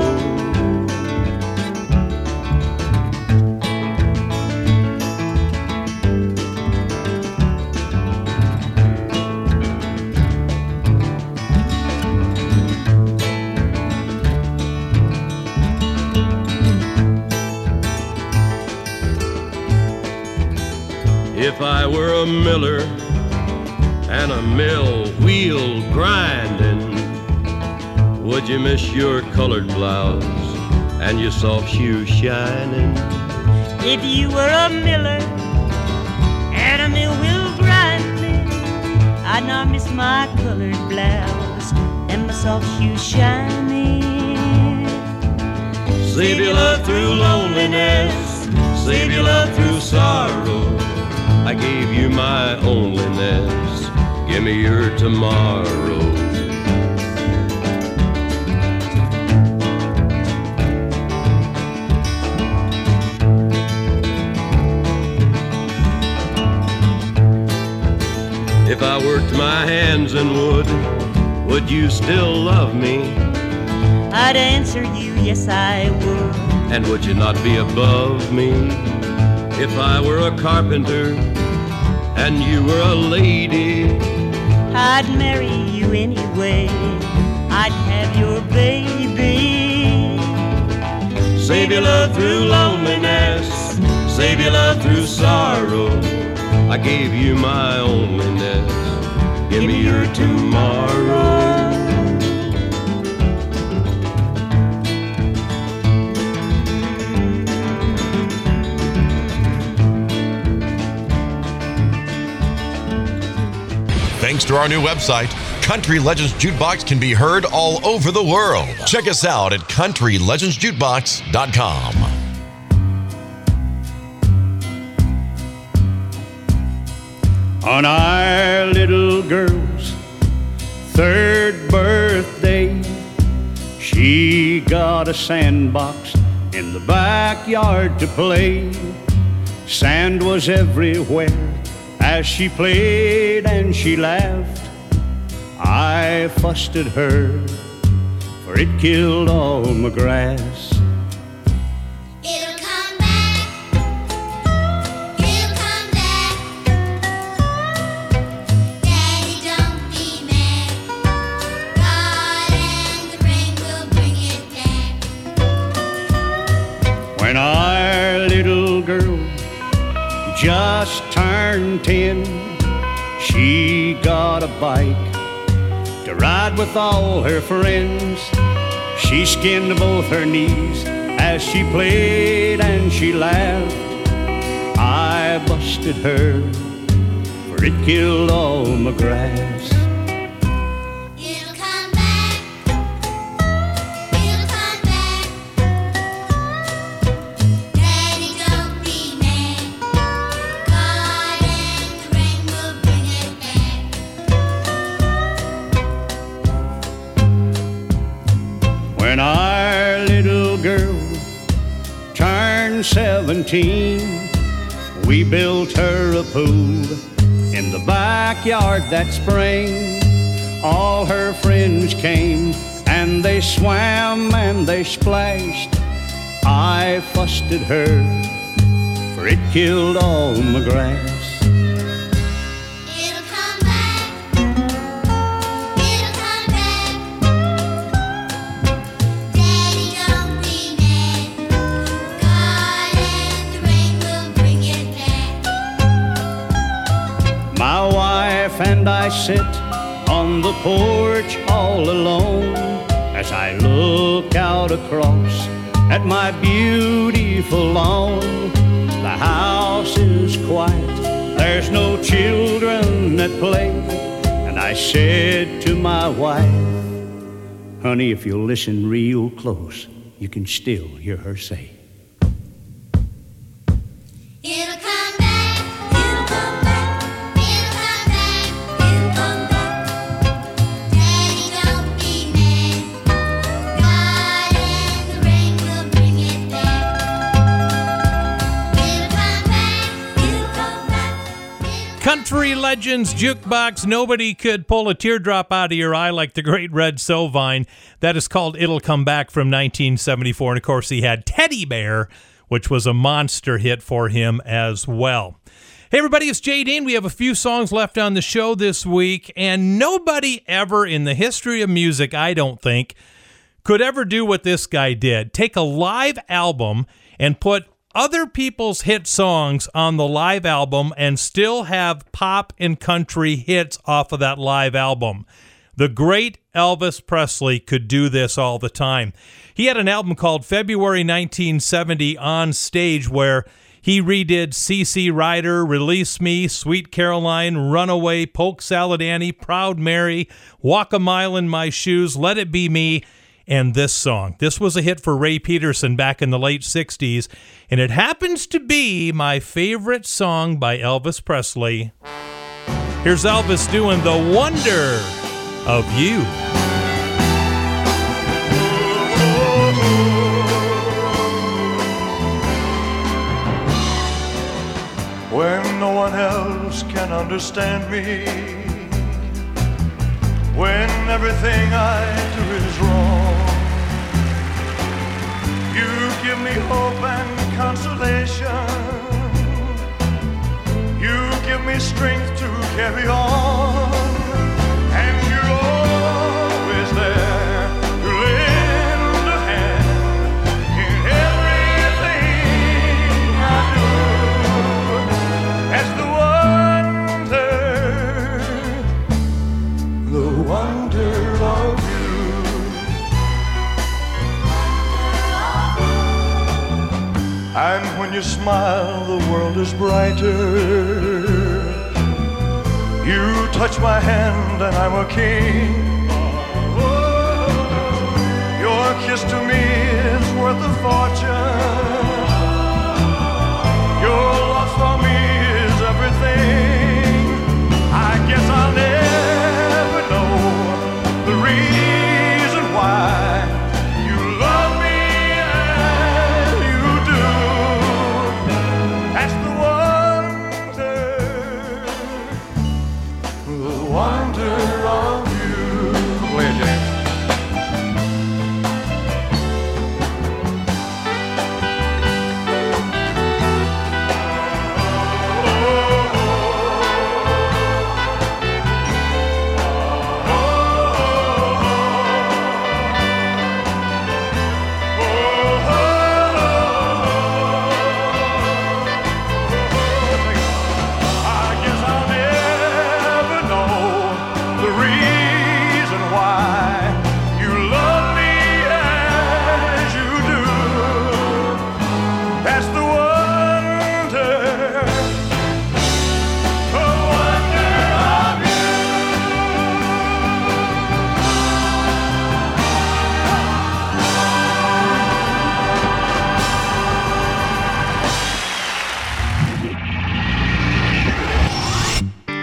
If I were a miller and a mill wheel grinding, would you miss your colored blouse and your soft shoe shining? If you were a miller and a mill wheel grinding, I'd not miss my colored blouse and my soft shoe shining. Save your love through loneliness, save your love through sorrow. I gave you my onlyness, give me your tomorrow. If I worked my hands in wood, would you still love me? I'd answer you, yes I would. And would you not be above me? If I were a carpenter and you were a lady, I'd marry you anyway, I'd have your baby. Save your love through loneliness, save your love through sorrow. I gave you my onlyness, give me your tomorrow. Thanks to our new website, Country Legends Jukebox can be heard all over the world. Check us out at countrylegendsjukebox.com. On our little girl's third birthday, she got a sandbox in the backyard to play. Sand was everywhere as she played and she laughed. I fussed at her, for it killed all my grass. It'll come back, it'll come back. Daddy, don't be mad. God and the rain will bring it back. When our little girl just turned 10, she got a bike to ride with all her friends. She skinned both her knees as she played and she laughed. I busted her, for it killed all my grass. When our little girl turned 17, we built her a pool in the backyard that spring. All her friends came and they swam and they splashed. I fussed at her, for it killed all my grass. My wife and I sit on the porch all alone as I look out across at my beautiful lawn. The house is quiet, there's no children that play. And I said to my wife, honey, if you'll listen real close, you can still hear her say, Legends Jukebox. Nobody could pull a teardrop out of your eye like the great Red Sovine. That is called It'll Come Back from 1974. And, of course, he had Teddy Bear, which was a monster hit for him as well. Hey, everybody, it's Jay Dean. We have a few songs left on the show this week, and nobody ever in the history of music, I don't think, could ever do what this guy did. Take a live album and put other people's hit songs on the live album and still have pop and country hits off of that live album. The great Elvis Presley could do this all the time. He had an album called February 1970 On Stage where he redid CC Rider, Release Me, Sweet Caroline, Runaway, Polk Salad Annie, Proud Mary, Walk a Mile in My Shoes, Let It Be Me, and this song. This was a hit for Ray Peterson back in the late 60s, and it happens to be my favorite song by Elvis Presley. Here's Elvis doing The Wonder of You. When no one else can understand me, when everything I do is wrong, you give me hope and consolation. You give me strength to carry on. And you're always there to lend a hand in everything I do. As the wonder of you. And when you smile, the world is brighter. You touch my hand and I'm a king. Your kiss to me is worth a fortune. Your love for me is everything. I guess I'll never know the reason why you love me as you do. That's the wonder of you. Play it, James.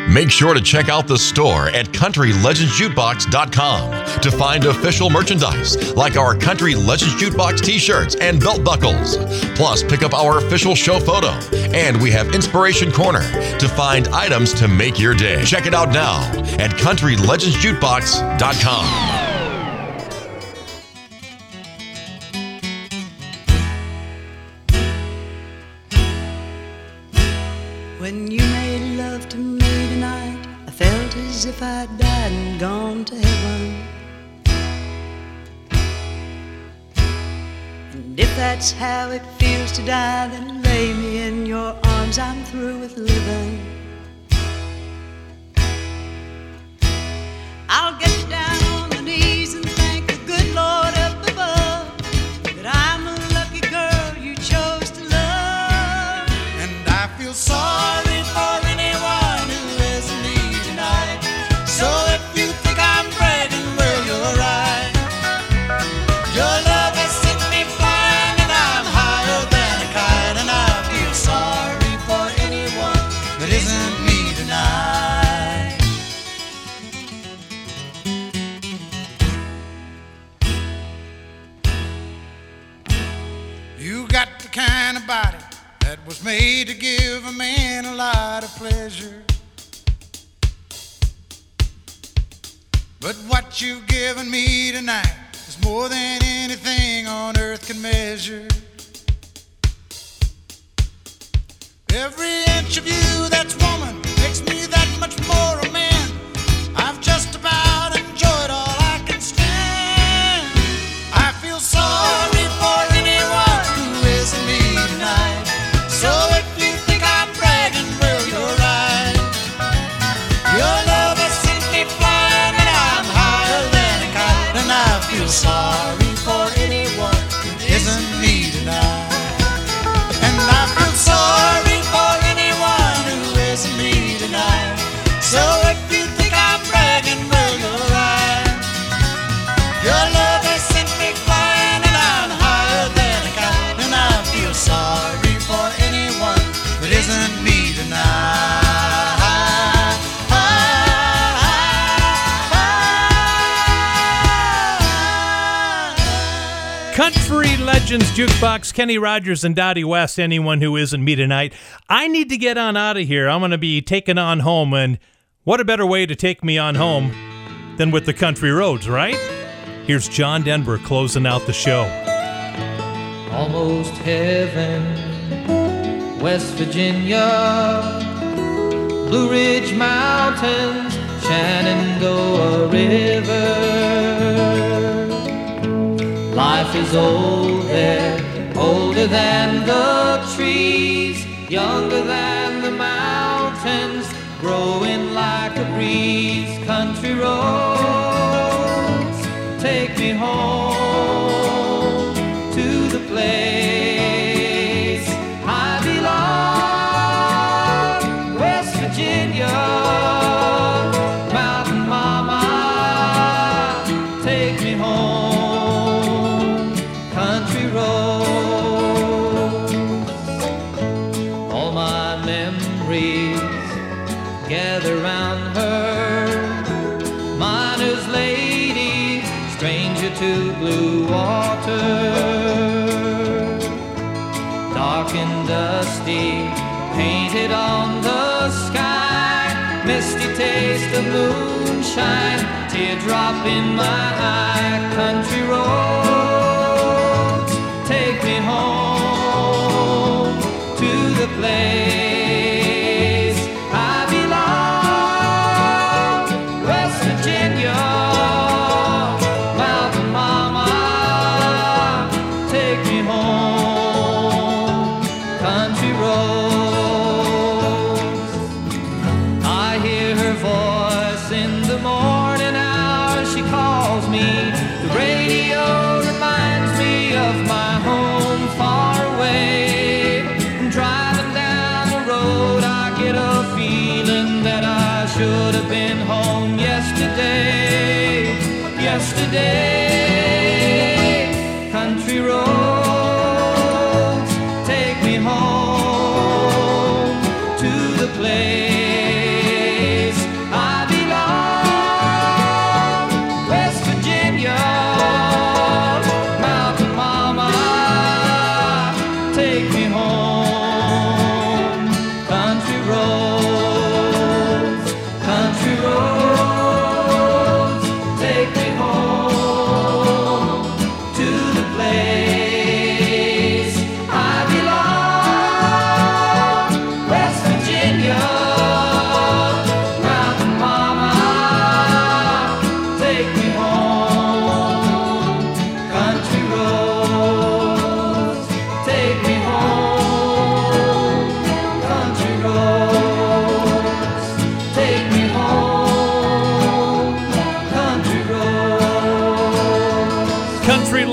Make sure to check out the store at CountryLegendsJukebox.com to find official merchandise like our Country Legends Jukebox t-shirts and belt buckles. Plus, pick up our official show photo. And we have Inspiration Corner to find items to make your day. Check it out now at CountryLegendsJukebox.com. If I died and gone to heaven, and if that's how it feels to die, then lay me in your arms. I'm through with living. I'll get down on my knees and thank the good Lord up above that I'm a lucky girl you chose to love. And I feel sorry. Made to give a man a lot of pleasure. But what you've given me tonight is more than anything on earth can measure. Every inch of you that's woman makes me that much more a man. I've just about enjoyed all I can stand. I feel sorry for anyone who isn't me tonight. So if you think I'm bragging, well, you're right. Your love is simply flying and I'm higher than a kite. And I feel sorry for anyone who isn't me tonight. And I feel sorry. So if you think I'm bragging, well, you're right. Your love is simply flying and I'm higher than a kite. And I feel sorry for anyone that isn't me tonight. Country Legends Jukebox, Kenny Rogers and Dottie West, anyone who isn't me tonight. I need to get on out of here. I'm going to be taken on home, and what a better way to take me on home than with the country roads, right? Here's John Denver closing out the show. Almost heaven, West Virginia, Blue Ridge Mountains, Shenandoah River. Life is old there, older than the trees, younger than the mountains, growing like a breeze. Country roads, take me home to the place I belong. West Virginia, mountain mama, take me home. Country roads, all my memories gather round her, miner's lady, stranger to blue water. Dark and dusty, painted on the sky, misty taste of moonshine, teardrop in my eye. Country roads, take me home to the place today. Country roads, take me home to the place I belong. West Virginia, mountain mama, take me home. Country roads, country roads,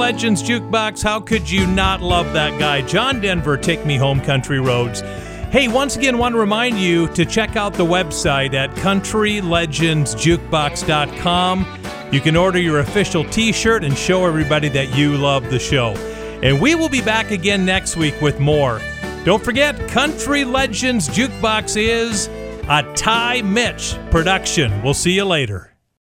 Legends Jukebox. How could you not love that guy? John Denver, Take Me Home, Country Roads. Hey, once again, want to remind you to check out the website at countrylegendsjukebox.com. You can order your official t-shirt and show everybody that you love the show. And we will be back again next week with more. Don't forget, Country Legends Jukebox is a Ty Mitch production. We'll see you later.